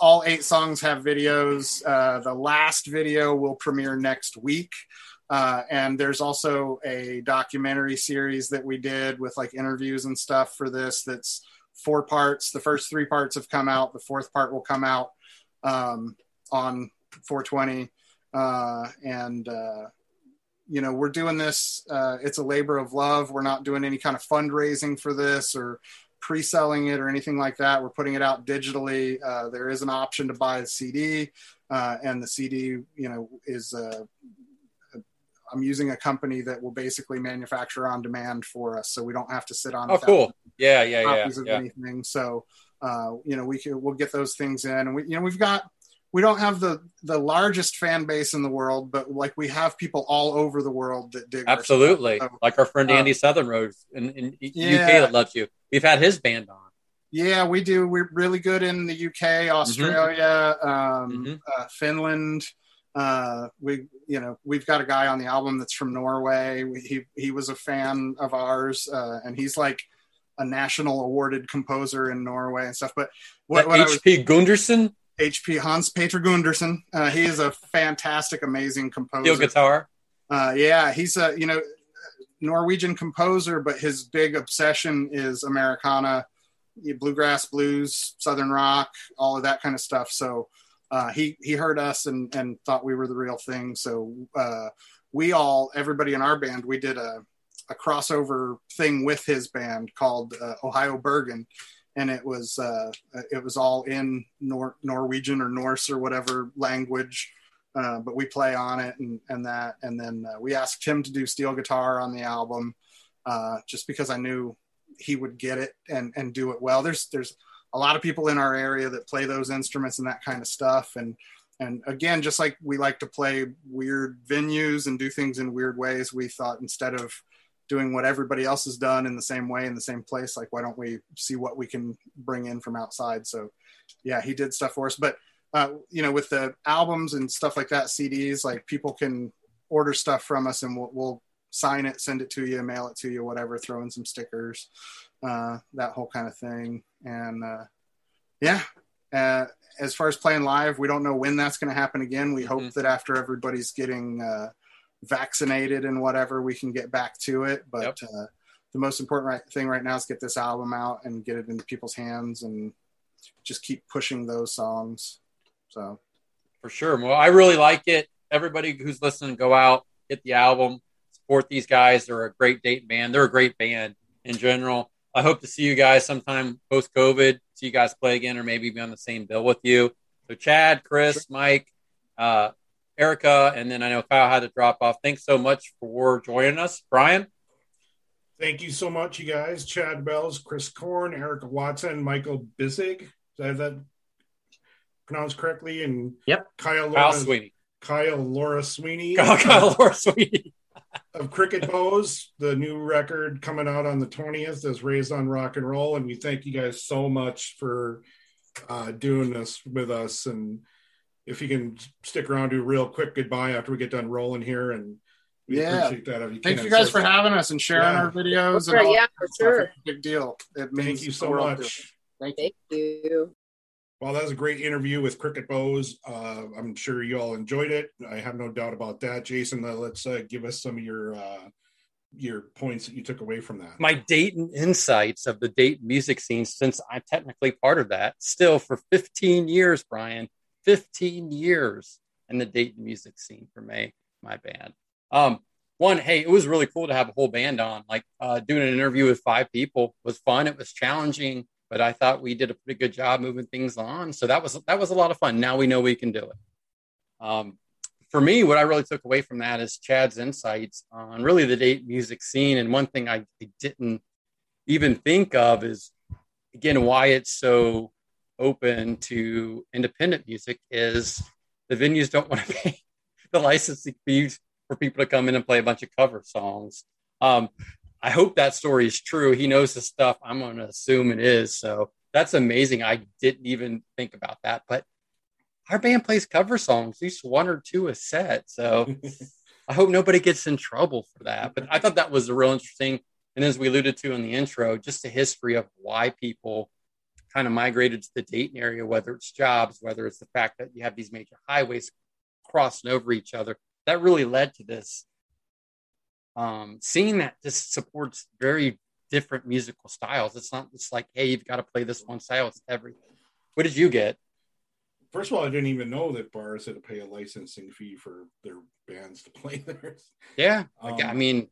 all 8 songs have videos. The last video will premiere next week. And there's also a documentary series that we did with like interviews and stuff for this. That's 4 parts. The first 3 parts have come out. The 4th part will come out on 4/20. You know, we're doing this, it's a labor of love. We're not doing any kind of fundraising for this or pre-selling it or anything like that. We're putting it out digitally. There is an option to buy a CD, and the CD, is, I'm using a company that will basically manufacture on demand for us. So we don't have to sit on copies of anything. So, we'll get those things in and we don't have the largest fan base in the world, but like we have people all over the world that dig. Absolutely. So, like our friend Andy Southernrose in UK that loves you. We've had his band on. Yeah, we do. We're really good in the UK, Australia, Finland. We've got a guy on the album that's from Norway. He was a fan of ours and he's like a national awarded composer in Norway and stuff. But what H.P. Gundersen? H.P. Hans Peter Gundersen. He is a fantastic, amazing composer. Steel guitar. He's a Norwegian composer, but his big obsession is Americana, bluegrass, blues, southern rock, all of that kind of stuff. So he heard us and thought we were the real thing. So everybody in our band, we did a crossover thing with his band called Ohio Bergen. And it was all in Norwegian or Norse or whatever language, but we play on it and that. And then we asked him to do steel guitar on the album, just because I knew he would get it and do it well. There's a lot of people in our area that play those instruments and that kind of stuff. And again, just like we like to play weird venues and do things in weird ways, we thought instead of doing what everybody else has done in the same way, in the same place. Like, why don't we see what we can bring in from outside? So he did stuff for us, but with the albums and stuff like that, CDs, like people can order stuff from us and we'll sign it, send it to you, mail it to you, whatever, throw in some stickers, that whole kind of thing. And as far as playing live, we don't know when that's going to happen again. We hope that after everybody's getting, vaccinated and whatever, we can get back to it, but the most important thing right now is get this album out and get it into people's hands and just keep pushing those songs. So For sure. Well, I really like it. Everybody who's listening, go out, get the album, support these guys. They're a great Dayton band. They're a great band in general. I hope to see you guys sometime post-COVID, see you guys play again, or maybe be on the same bill with you. So Chad, Chris, Mike, Erica, and then I know Kyle had to drop off. Thanks so much for joining us. Brian? Thank you so much, you guys. Chad Bells, Chris Korn, Erica Watson, Michael Bisig. Did I have that pronounced correctly? And yep. Kyle Laura Sweeney. Of Cricketbows, the new record coming out on the 20th is Raised on Rock and Roll, and we thank you guys so much for doing this with us. And if you can stick around, do a real quick goodbye after we get done rolling here, and we appreciate that. Thank you guys for having us and sharing our videos. Sure, and all for sure. Big deal. Thank you so much. Thank you. Well, that was a great interview with Cricketbows. I'm sure you all enjoyed it. I have no doubt about that. Jason, let's give us some of your points that you took away from that. My Dayton insights of the Dayton music scene, since I'm technically part of that, still for 15 years, Brian. 15 years in the Dayton music scene for me, my band. It was really cool to have a whole band on. Like doing an interview with 5 people was fun. It was challenging, but I thought we did a pretty good job moving things on. So that was a lot of fun. Now we know we can do it. For me, what I really took away from that is Chad's insights on really the Dayton music scene. And one thing I didn't even think of is, again, why it's so open to independent music is the venues don't want to pay the licensing fees for people to come in and play a bunch of cover songs. I hope that story is true. He knows the stuff. I'm going to assume it is. So that's amazing. I didn't even think about that, but our band plays cover songs, at least 1 or 2 a set. So I hope nobody gets in trouble for that. But I thought that was a real interesting. And as we alluded to in the intro, just the history of why people kind of migrated to the Dayton area, whether it's jobs, whether it's the fact that you have these major highways crossing over each other, that really led to this. Seeing that this supports very different musical styles. It's not just like, hey, you've got to play this one style. It's everything. What did you get? First of all, I didn't even know that bars had to pay a licensing fee for their bands to play theirs. Yeah.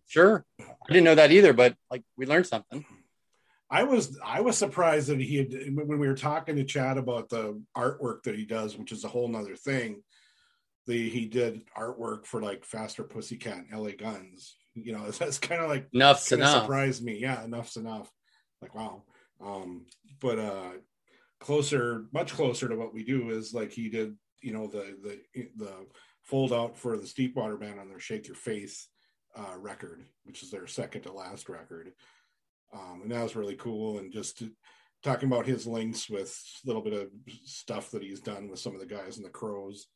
Sure. I didn't know that either, but like we learned something. I was surprised that he had, when we were talking to Chad about the artwork that he does, which is a whole nother thing. He did artwork for like Faster Pussycat and LA Guns. You know, that's kind of like enough's enough. Surprised me. Yeah, enough's enough. Like, wow. But much closer to what we do is like he did, you know, the fold out for the Steepwater Band on their Shake Your Faith record, which is their second to last record. And that was really cool. And just talking about his links with a little bit of stuff that he's done with some of the guys in the Crowes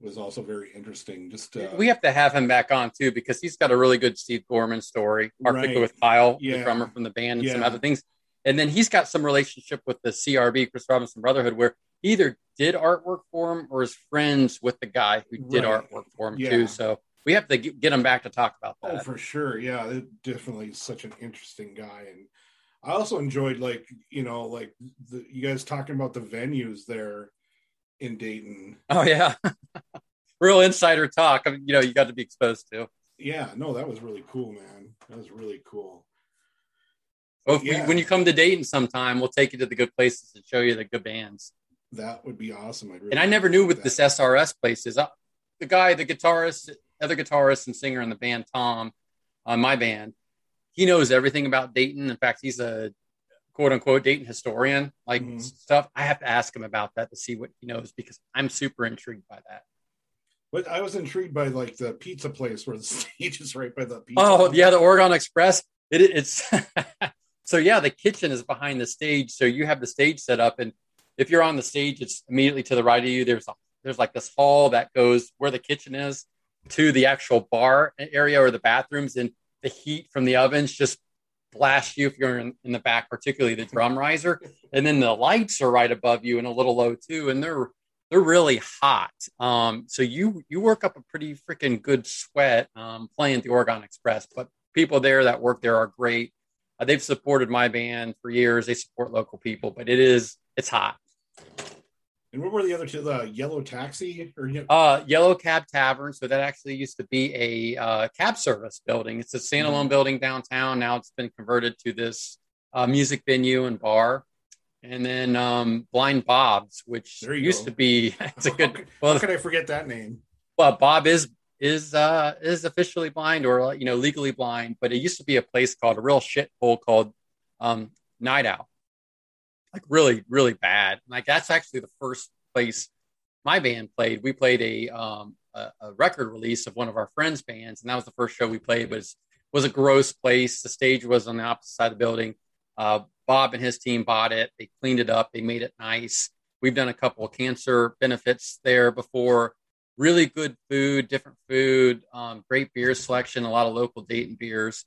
was also very interesting. Just we have to have him back on too, because he's got a really good Steve Gorman story, particularly with Kyle, the drummer from the band, and some other things. And then he's got some relationship with the CRB, Chris Robinson Brotherhood, where he either did artwork for him or is friends with the guy who did artworg for him too. So we have to get him back to talk about that. Oh, for sure. Yeah, it definitely is such an interesting guy. And I also enjoyed you guys talking about the venues there in Dayton. Oh yeah. Real insider talk. I mean, you know, you got to be exposed to. Yeah, no, that was really cool, man. That was really cool. Oh, when you come to Dayton sometime, we'll take you to the good places and show you the good bands. That would be awesome. I never knew what this SRS place is. The guy, the guitarist, other guitarist and singer in the band, Tom, on my band, he knows everything about Dayton. In fact, he's a quote unquote Dayton historian, like stuff. I have to ask him about that to see what he knows, because I'm super intrigued by that. But I was intrigued by like the pizza place where the stage is right by the pizza. Oh yeah. The Oregon Express. It's so yeah, the kitchen is behind the stage. So you have the stage set up, and if you're on the stage, it's immediately to the right of you. There's like this hall that goes where the kitchen is to the actual bar area or the bathrooms, and the heat from the ovens just blast you if you're in the back, particularly the drum riser. And then the lights are right above you and a little low too, and they're really hot. So you work up a pretty freaking good sweat playing at the Oregon Express. But people there that work there are great. They've supported my band for years. They support local people, but it's hot. And what were the other two? The Yellow Taxi or Yellow Cab Tavern. So that actually used to be a cab service building. It's a standalone building downtown. Now it's been converted to this music venue and bar. And then Blind Bob's, which used to be. It's a good. Well, how could I forget that name? Well, Bob is officially blind, or legally blind, but it used to be a place called a real shit hole called Night Owl. Like really, really bad. Like that's actually the first place my band played. We played a record release of one of our friends' bands, and that was the first show we played. It was a gross place. The stage was on the opposite side of the building. Bob and his team bought it. They cleaned it up. They made it nice. We've done a couple of cancer benefits there before. Really good food, different food, great beer selection, a lot of local Dayton beers,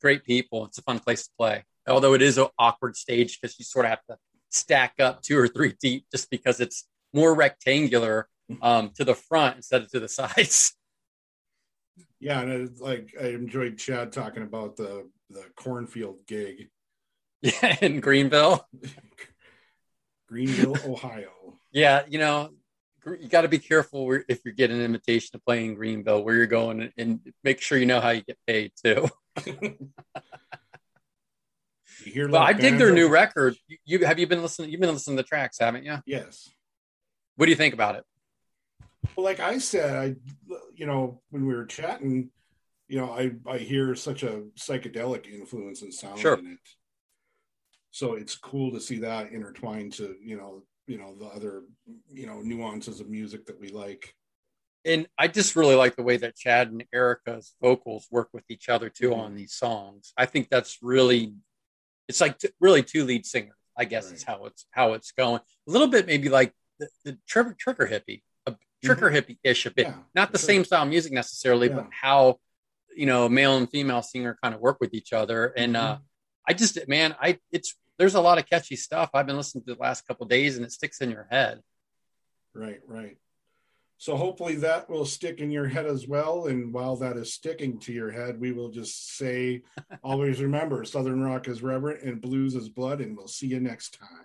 great people. It's a fun place to play. Although it is an awkward stage because you sort of have to stack up 2 or 3 deep just because it's more rectangular to the front instead of to the sides. Yeah, and I enjoyed Chad talking about the cornfield gig. Yeah, in Greenville, Ohio. Yeah, you got to be careful if you get an invitation to play in Greenville, where you're going, and make sure you know how you get paid too. Well, I dig their new record. Have you been listening? You've been listening to the tracks, haven't you? Yes. What do you think about it? Well, like I said, when we were chatting, I hear such a psychedelic influence and sound in it. So it's cool to see that intertwined to the other nuances of music that we like. And I just really like the way that Chad and Erica's vocals work with each other too on these songs. I think that's really. It's like really 2 lead singers, I guess, is how it's going. A little bit maybe like the trigger hippie-ish a bit. Yeah, not the same style of music necessarily, but how, male and female singer kind of work with each other. And there's a lot of catchy stuff. I've been listening to the last couple of days and it sticks in your head. Right. So hopefully that will stick in your head as well. And while that is sticking to your head, we will just say, always remember, Southern rock is reverent and blues is blood. And we'll see you next time.